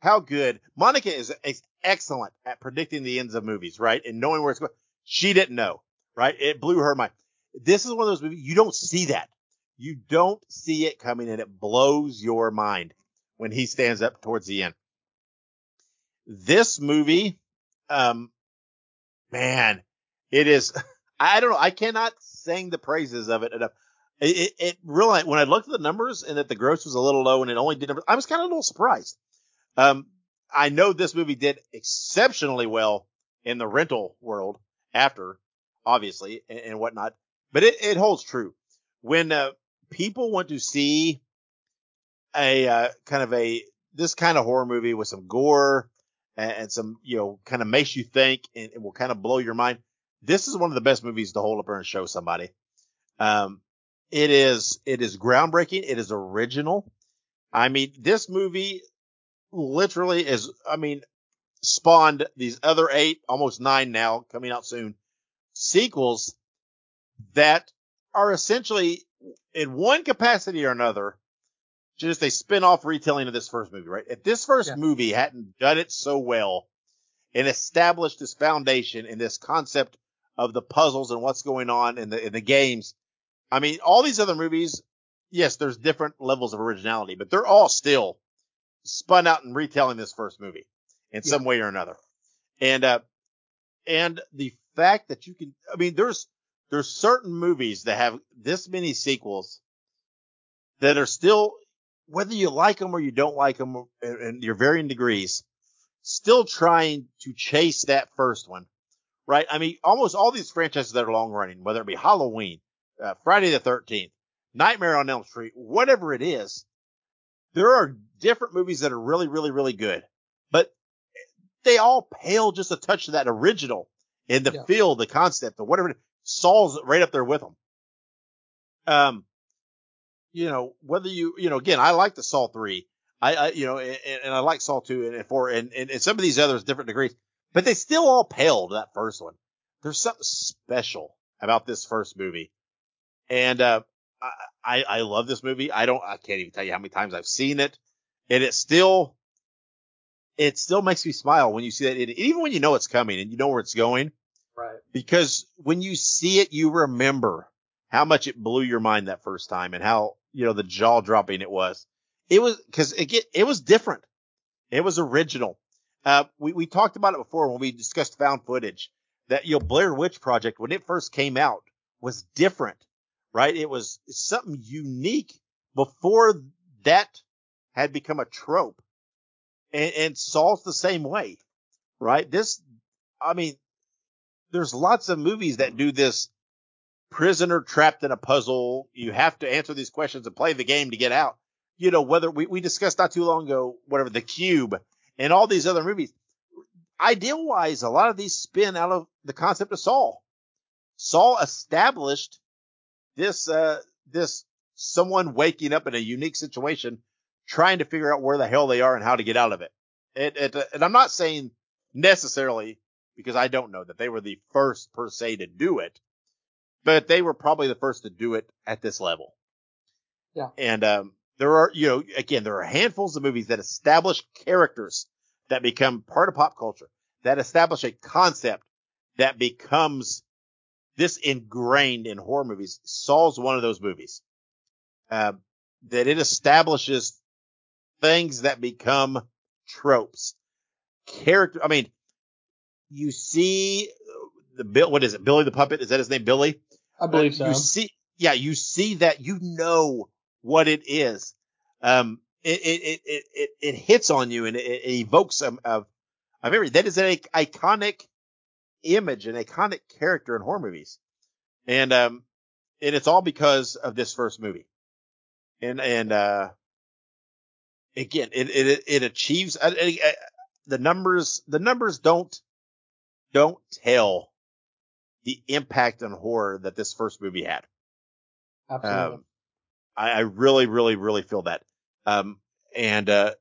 how good Monica is, is excellent at predicting the ends of movies, right? And knowing where it's going. She didn't know, right? It blew her mind. This is one of those movies. You don't see that. You don't see it coming, and it blows your mind when he stands up towards the end. This movie, um, man, it is, I don't know, I cannot sing the praises of it enough. It, it, it really, when I looked at the numbers and that the gross was a little low and it only did, I was kind of a little surprised. Um, I know this movie did exceptionally well in the rental world after, obviously, and, and whatnot, but it, it holds true. When uh, people want to see a uh, kind of a, this kind of horror movie with some gore and, and some, you know, kind of makes you think and, and will kind of blow your mind, this is one of the best movies to hold up and show somebody. Um, it is, it is groundbreaking. It is original. I mean, this movie literally is, I mean, spawned these other eight, almost nine now, coming out soon, sequels that are essentially, in one capacity or another, just a spin-off retelling of this first movie, right? If this first yeah. movie hadn't done it so well and established this foundation and this concept of the puzzles and what's going on in the, in the games, I mean, all these other movies, yes, there's different levels of originality, but they're all still spun out and retelling this first movie in yeah. some way or another. And, uh, and the fact that you can, I mean, there's, there's certain movies that have this many sequels that are still, whether you like them or you don't like them, and your varying degrees, still trying to chase that first one, right? I mean, almost all these franchises that are long running, whether it be Halloween, uh, Friday the thirteenth, Nightmare on Elm Street, whatever it is, there are different movies that are really, really, really good, but they all pale just a touch to that original in the yeah. feel, the concept, or whatever it is. Saw's right up there with them. Um, you know, whether you, you know, again, I like the Saw three. I, I you know, and, and I like Saw two and, and four and, and, and some of these others, different degrees, but they still all pale to that first one. There's something special about this first movie. And, uh, I, I, I love this movie. I don't, I can't even tell you how many times I've seen it. And it still, it still makes me smile when you see that. It, even when you know it's coming and you know where it's going. Right. Because when you see it, you remember how much it blew your mind that first time and how, you know, the jaw dropping it was. It was because it get, it was different. It was original. Uh, we, we talked about it before when we discussed found footage that, you know, Blair Witch Project, when it first came out, was different, right? It was something unique before that had become a trope, and, and Saw's the same way, right? This, I mean, there's lots of movies that do this prisoner trapped in a puzzle. You have to answer these questions and play the game to get out. You know, whether we, we discussed not too long ago, whatever, The Cube and all these other movies. Ideal wise, a lot of these spin out of the concept of Saw. Saw established this, uh, this someone waking up in a unique situation, trying to figure out where the hell they are and how to get out of it. It, it uh, and I'm not saying necessarily, because I don't know that they were the first per se to do it, but they were probably the first to do it at this level. Yeah. And um, there are, you know, again, there are handfuls of movies that establish characters that become part of pop culture, that establish a concept that becomes this ingrained in horror movies. Saw's one of those movies uh, that it establishes things that become tropes. Character, I mean, you see the Bill, what is it? Billy the Puppet? Is that his name? Billy? I believe so. You see, yeah, you see that, you know what it is. Um, it, it, it, it, it hits on you and it, it evokes a, a, a very, that is an iconic image, an iconic character in horror movies. And, um, and it's all because of this first movie. And, and, uh, again, it, it, it achieves, uh, uh, the numbers, the numbers don't, Don't tell the impact on horror that this first movie had. Absolutely. Um, I, I really, really, really feel that. Um, and, uh,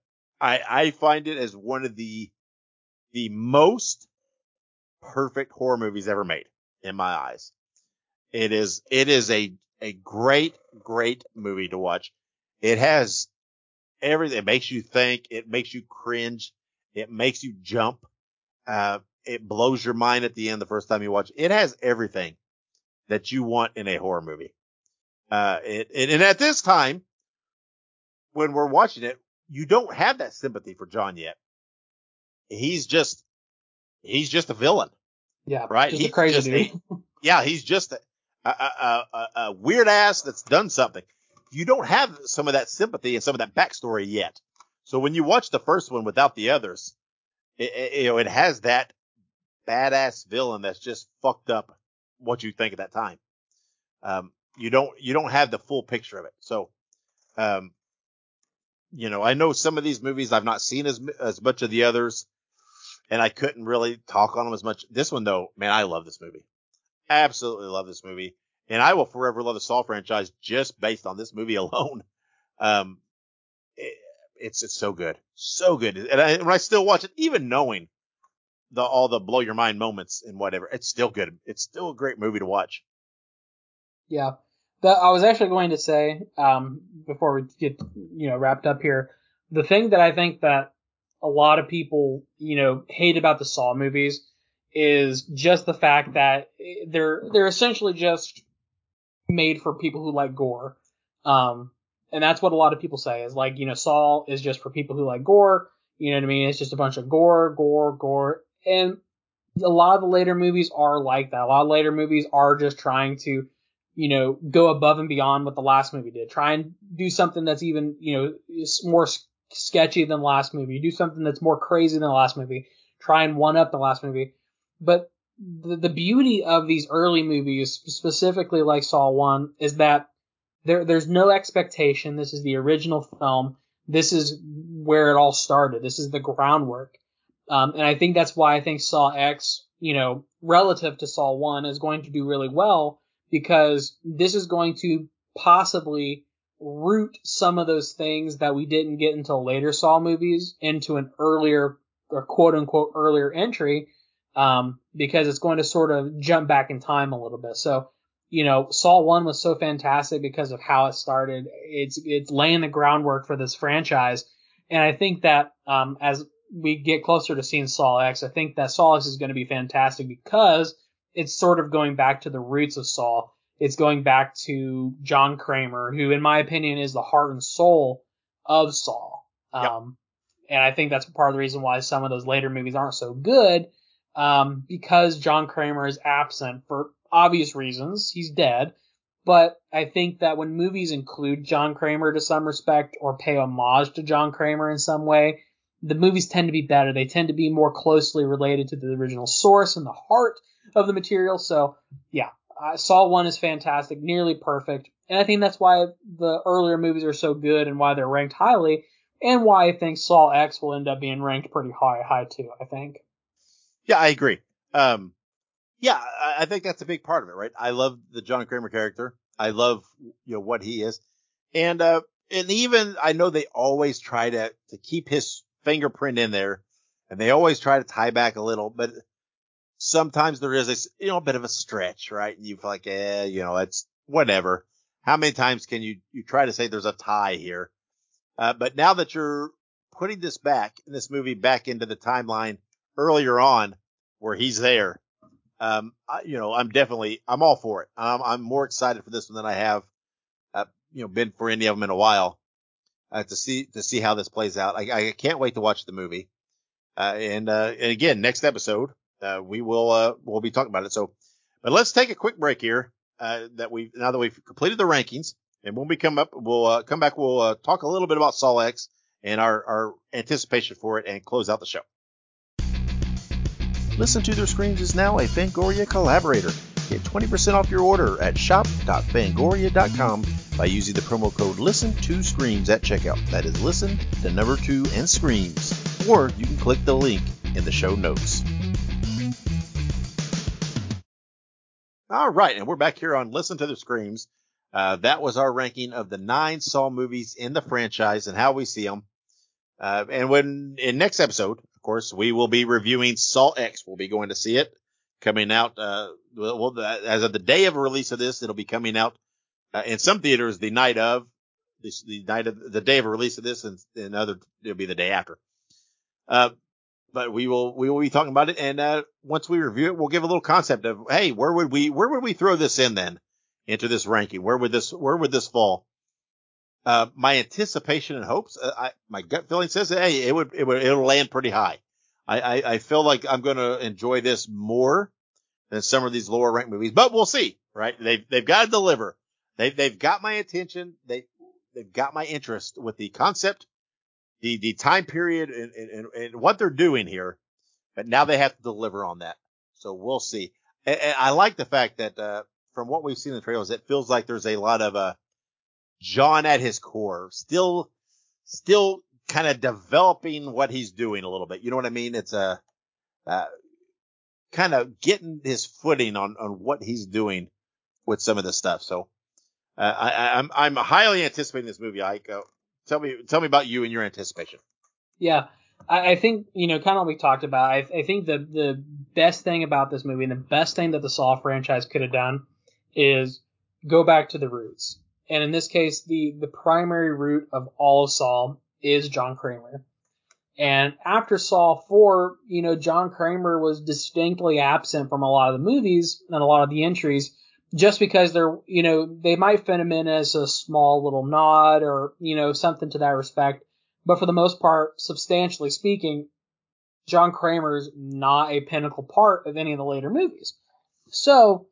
I, I find it as one of the, the most perfect horror movies ever made in my eyes. It is, it is a, a great, great movie to watch. It has everything. It makes you think. It makes you cringe. It makes you jump. Uh, It blows your mind at the end the first time you watch it. It has everything that you want in a horror movie. Uh, it, it, and at this time, when we're watching it, you don't have that sympathy for John yet. He's just, he's just a villain. Yeah. Right. He's a crazy just, dude. He, yeah. He's just a, a, a, a, a weird ass that's done something. You don't have some of that sympathy and some of that backstory yet. So when you watch the first one without the others, it, it, you know, it has that badass villain that's just fucked up what you think at that time. Um, you don't, you don't have the full picture of it. So, um, you know, I know some of these movies I've not seen as as much of the others, and I couldn't really talk on them as much. This one, though, man, I love this movie. Absolutely love this movie. And I will forever love the Saw franchise just based on this movie alone. Um, it, it's it's so good. So good. And I, when I still watch it, even knowing the all the blow your mind moments and whatever, it's still good. It's still a great movie to watch. Yeah. The, I was actually going to say, um, before we get, you know, wrapped up here, the thing that I think that a lot of people, you know, hate about the Saw movies is just the fact that they're, they're essentially just made for people who like gore. Um, and that's what a lot of people say is like, you know, Saw is just for people who like gore. You know what I mean? It's just a bunch of gore, gore, gore. And a lot of the later movies are like that. A lot of later movies are just trying to, you know, go above and beyond what the last movie did. Try and do something that's even, you know, more sketchy than the last movie. Do something that's more crazy than the last movie. Try and one up the last movie. But the, the beauty of these early movies, specifically like Saw one, is that there there's no expectation. This is the original film. This is where it all started. This is the groundwork. Um, and I think that's why I think Saw X, you know, relative to Saw one, is going to do really well. Because this is going to possibly root some of those things that we didn't get until later Saw movies into an earlier, or quote unquote, earlier entry, um, because it's going to sort of jump back in time a little bit. So, you know, Saw one was so fantastic because of how it started. It's, it's laying the groundwork for this franchise. And I think that, um, as we get closer to seeing Saw X, I think that Saw X is going to be fantastic because it's sort of going back to the roots of Saw. It's going back to John Kramer, who, in my opinion, is the heart and soul of Saw. Um, yep. And I think that's part of the reason why some of those later movies aren't so good, um, because John Kramer is absent for obvious reasons. He's dead. But I think that when movies include John Kramer to some respect or pay homage to John Kramer in some way, the movies tend to be better. They tend to be more closely related to the original source and the heart of the material. So yeah, uh, Saw one is fantastic, nearly perfect. And I think that's why the earlier movies are so good and why they're ranked highly, and why I think Saw X will end up being ranked pretty high, high too, I think. Yeah, I agree. Um, yeah, I, I think that's a big part of it, right? I love the John Kramer character. I love, you know, what he is. And, uh, and even, I know they always try to, to keep his fingerprint in there, and they always try to tie back a little, but sometimes there is a, you know, a bit of a stretch, right? And you feel like, eh, you know, it's whatever. How many times can you, you try to say there's a tie here? Uh, but now that you're putting this back, this movie back into the timeline earlier on where he's there, um, I, you know, I'm definitely, I'm all for it. I'm, I'm more excited for this one than I have, uh, you know, been for any of them in a while, uh, to see, to see how this plays out. I, I can't wait to watch the movie. Uh, and, uh, and again, next episode, Uh, we will, uh, we'll be talking about it. So, but let's take a quick break here, uh, that we've, now that we've completed the rankings, and when we come up, we'll, uh, come back, we'll, uh, talk a little bit about Saw X and our, our anticipation for it and close out the show. Listen to Their Screams is now a Fangoria collaborator. Get twenty percent off your order at shop dot fangoria dot com by using the promo code Listen to Screams at checkout. That is Listen to number two and Screams. Or you can click the link in the show notes. All right, and we're back here on Listen to the Screams. Uh, that was our ranking of the nine Saw movies in the franchise and how we see them. Uh, and when in next episode, of course, we will be reviewing Saw X. We'll be going to see it coming out. Uh, well, the, as of the day of release of this, it'll be coming out uh, in some theaters the night of the, the night of the day of release of this, and in other it'll be the day after. Uh, But we will, we will be talking about it. And, uh, once we review it, we'll give a little concept of, hey, where would we, where would we throw this in then? into this ranking? Where would this where would this fall? Uh, my anticipation and hopes, uh, I, my gut feeling says, hey, it would it would it'll land pretty high. I, I, I feel like I'm going to enjoy this more than some of these lower ranked movies, but we'll see, right? They've they've got to deliver. They they've got my attention. They they've got my interest with the concept, the the time period, and and, and what they're doing here. But now they have to deliver on that. So we'll see. And, and I like the fact that uh, from what we've seen in the trailers, it feels like there's a lot of uh, John at his core, still still kind of developing what he's doing a little bit. You know what I mean? It's a uh, kind of getting his footing on on what he's doing with some of this stuff. So uh, I, I'm I'm highly anticipating this movie. Ike, uh, tell me tell me about you and your anticipation. Yeah. I think, you know, kind of what we talked about, I, I think the, the best thing about this movie and the best thing that the Saw franchise could have done is go back to the roots. And in this case, the, the primary root of all of Saw is John Kramer. And after Saw four, you know, John Kramer was distinctly absent from a lot of the movies and a lot of the entries just because they're, you know, they might fit him in as a small little nod or, you know, something to that respect. But for the most part, substantially speaking, John Kramer's not a pinnacle part of any of the later movies. So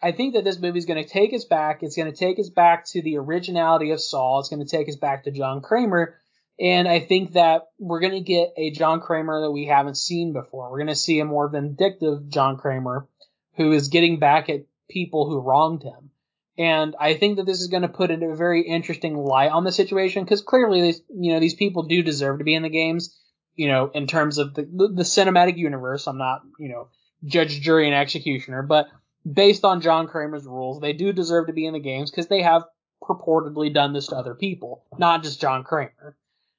I think that this movie is going to take us back. It's going to take us back to the originality of Saw. It's going to take us back to John Kramer. And I think that we're going to get a John Kramer that we haven't seen before. We're going to see a more vindictive John Kramer who is getting back at people who wronged him. And I think that this is going to put a very interesting light on the situation because clearly, these, you know, these people do deserve to be in the games, you know, in terms of the, the cinematic universe. I'm not, you know, judge, jury, and executioner, but based on John Kramer's rules, they do deserve to be in the games because they have purportedly done this to other people, not just John Kramer.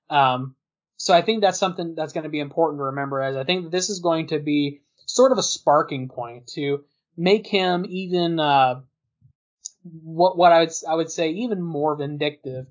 Um, so I think that's something that's going to be important to remember as I think that this is going to be sort of a sparking point to make him even, uh, What what I would I would say even more vindictive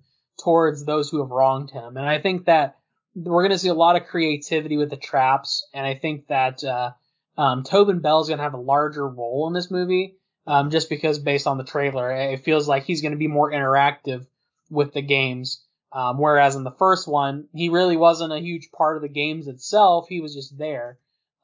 towards those who have wronged him, and I think that we're going to see a lot of creativity with the traps, and I think that uh, um, Tobin Bell is going to have a larger role in this movie, um, just because based on the trailer, it feels like he's going to be more interactive with the games, um, whereas in the first one he really wasn't a huge part of the games itself; he was just there.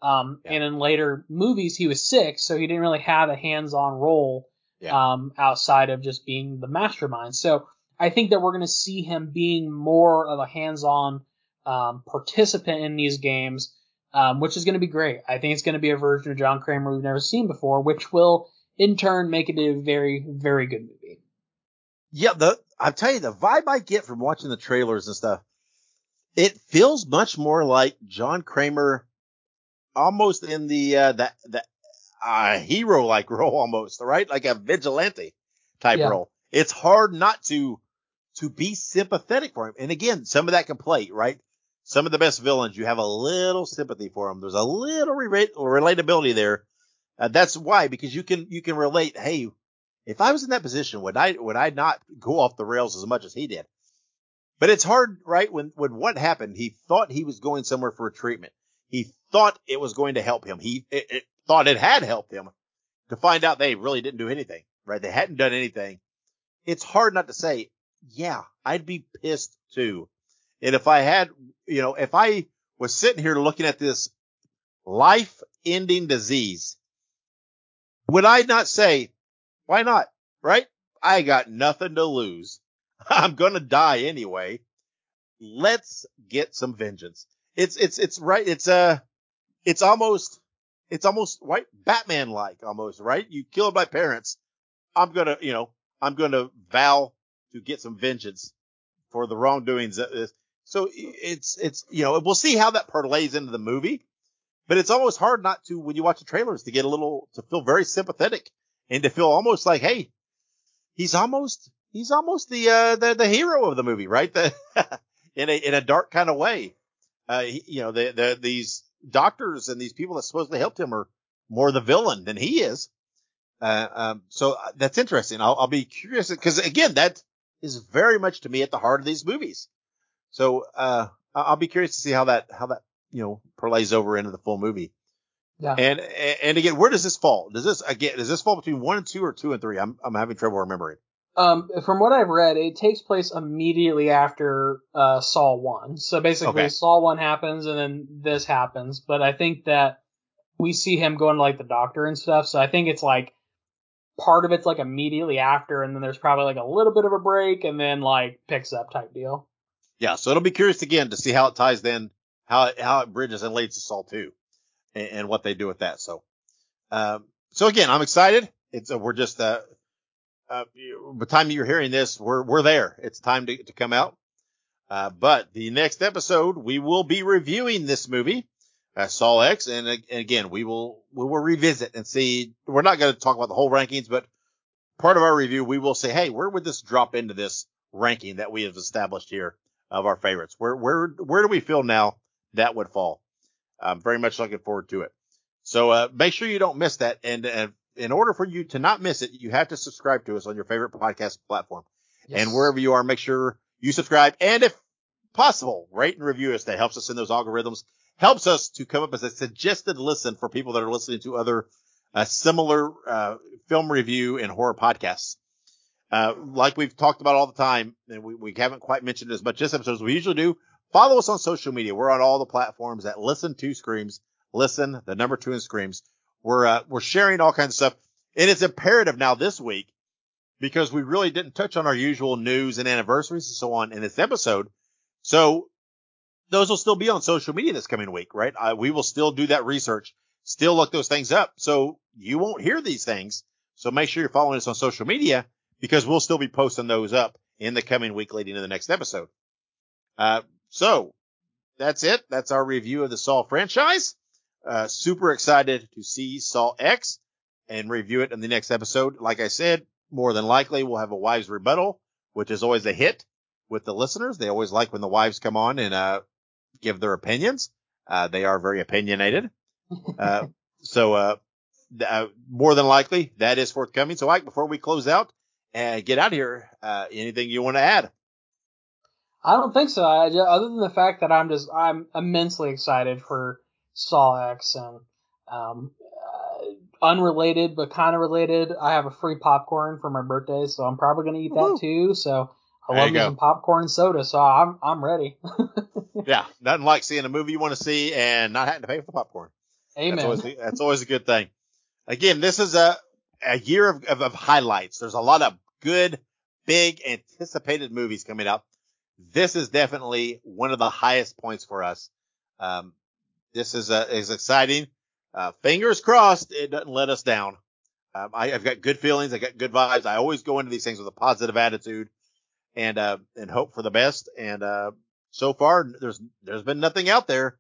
Um, yeah. And in later movies, he was sick, so he didn't really have a hands-on role. Yeah. Um, outside of just being the mastermind. So I think that we're going to see him being more of a hands-on um, participant in these games, um, which is going to be great. I think it's going to be a version of John Kramer we've never seen before, which will in turn make it a very, very good movie. Yeah, the I'll tell you, the vibe I get from watching the trailers and stuff, it feels much more like John Kramer almost in the uh, the, the a hero-like role almost, right? Like a vigilante type yeah. role. It's hard not to to be sympathetic for him. And again, some of that can play, right? Some of the best villains, you have a little sympathy for them. There's a little re- relatability there. Uh, that's why, because you can you can relate. Hey, if I was in that position, would I would I not go off the rails as much as he did? But it's hard, right? When when what happened, he thought he was going somewhere for a treatment. He thought it was going to help him. He it, it, thought it had helped him to find out they really didn't do anything, right? They hadn't done anything. It's hard not to say, yeah, I'd be pissed too. And if I had, you know, if I was sitting here looking at this life-ending disease, would I not say, why not, right? I got nothing to lose. I'm going to die anyway. Let's get some vengeance. It's, it's, it's right. It's, uh, it's almost. It's almost right, Batman-like almost, right? You killed my parents. I'm going to, you know, I'm going to vow to get some vengeance for the wrongdoings. So it's, it's, you know, we'll see how that parlays into the movie, but it's almost hard not to, when you watch the trailers, to get a little, to feel very sympathetic and to feel almost like, hey, he's almost, he's almost the, uh, the, the hero of the movie, right? The, in a, in a dark kind of way. Uh, you know, the, the, these, doctors and these people that supposedly helped him are more the villain than he is. Uh, um, so that's interesting. I'll, I'll be curious because again, that is very much to me at the heart of these movies. So, uh, I'll be curious to see how that, how that, you know, parlays over into the full movie. Yeah. And and again, where does this fall? Does this again? Does this fall between one and two, or two and three? I'm I'm having trouble remembering. Um, from what I've read, it takes place immediately after uh, Saw one. So basically, okay. Saw one happens, and then this happens. But I think that we see him going to like the doctor and stuff. So I think it's like part of it's like immediately after, and then there's probably like a little bit of a break, and then like picks up type deal. Yeah. So it'll be curious again to see how it ties then, how it, how it bridges and leads to Saw two. And what they do with that. So, um, so again, I'm excited. It's, uh, we're just, uh, uh, by the time you're hearing this, we're, we're there. It's time to, to come out. Uh, but the next episode, we will be reviewing this movie, uh, Saw X. And, uh, and again, we will, we will revisit and see. We're not going to talk about the whole rankings, but part of our review, we will say, hey, where would this drop into this ranking that we have established here of our favorites? Where, where, where do we feel now that would fall? I'm very much looking forward to it. So uh, make sure you don't miss that. And uh, in order for you to not miss it, you have to subscribe to us on your favorite podcast platform. Yes. And wherever you are, make sure you subscribe. And if possible, rate and review us. That helps us in those algorithms, helps us to come up as a suggested listen for people that are listening to other uh, similar uh, film review and horror podcasts. Uh, like we've talked about all the time, and we, we haven't quite mentioned as much this episode as we usually do. Follow us on social media. We're on all the platforms at Listen to Screams. Listen, the number two in Screams. We're uh, we're sharing all kinds of stuff. And it's imperative now this week because we really didn't touch on our usual news and anniversaries and so on in this episode. So those will still be on social media this coming week, right? I, we will still do that research, still look those things up. So you won't hear these things. So make sure you're following us on social media because we'll still be posting those up in the coming week leading to the next episode. Uh, So that's it. That's our review of the Saw franchise. Uh, super excited to see Saw X and review it in the next episode. Like I said, more than likely we'll have a wives rebuttal, which is always a hit with the listeners. They always like when the wives come on and, uh, give their opinions. Uh, they are very opinionated. Uh, so, uh, th- uh, more than likely that is forthcoming. So Ike, before we close out and get out of here, uh, anything you want to add? I don't think so. I, other than the fact that I'm just I'm immensely excited for Saw X and um, uh, unrelated but kind of related. I have a free popcorn for my birthday, so I'm probably gonna eat that too. So I there love me some popcorn and soda, so I'm I'm ready. Yeah, nothing like seeing a movie you want to see and not having to pay for the popcorn. Amen. That's always, that's always a good thing. Again, this is a a year of, of of highlights. There's a lot of good, big, anticipated movies coming out. This is definitely one of the highest points for us. Um, this is uh, is exciting. Uh, fingers crossed it doesn't let us down. Um, I, I've got good feelings. I got good vibes. I always go into these things with a positive attitude and uh, and hope for the best. And uh, so far, there's there's been nothing out there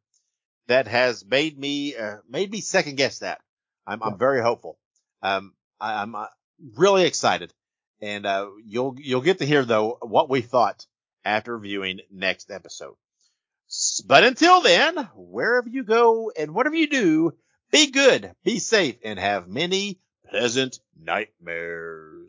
that has made me uh, made me second guess that. I'm yeah. I'm very hopeful. Um, I, I'm uh, really excited. And uh, you'll you'll get to hear though what we thought after viewing next episode. But until then, wherever you go and whatever you do, be good, be safe, and have many pleasant nightmares.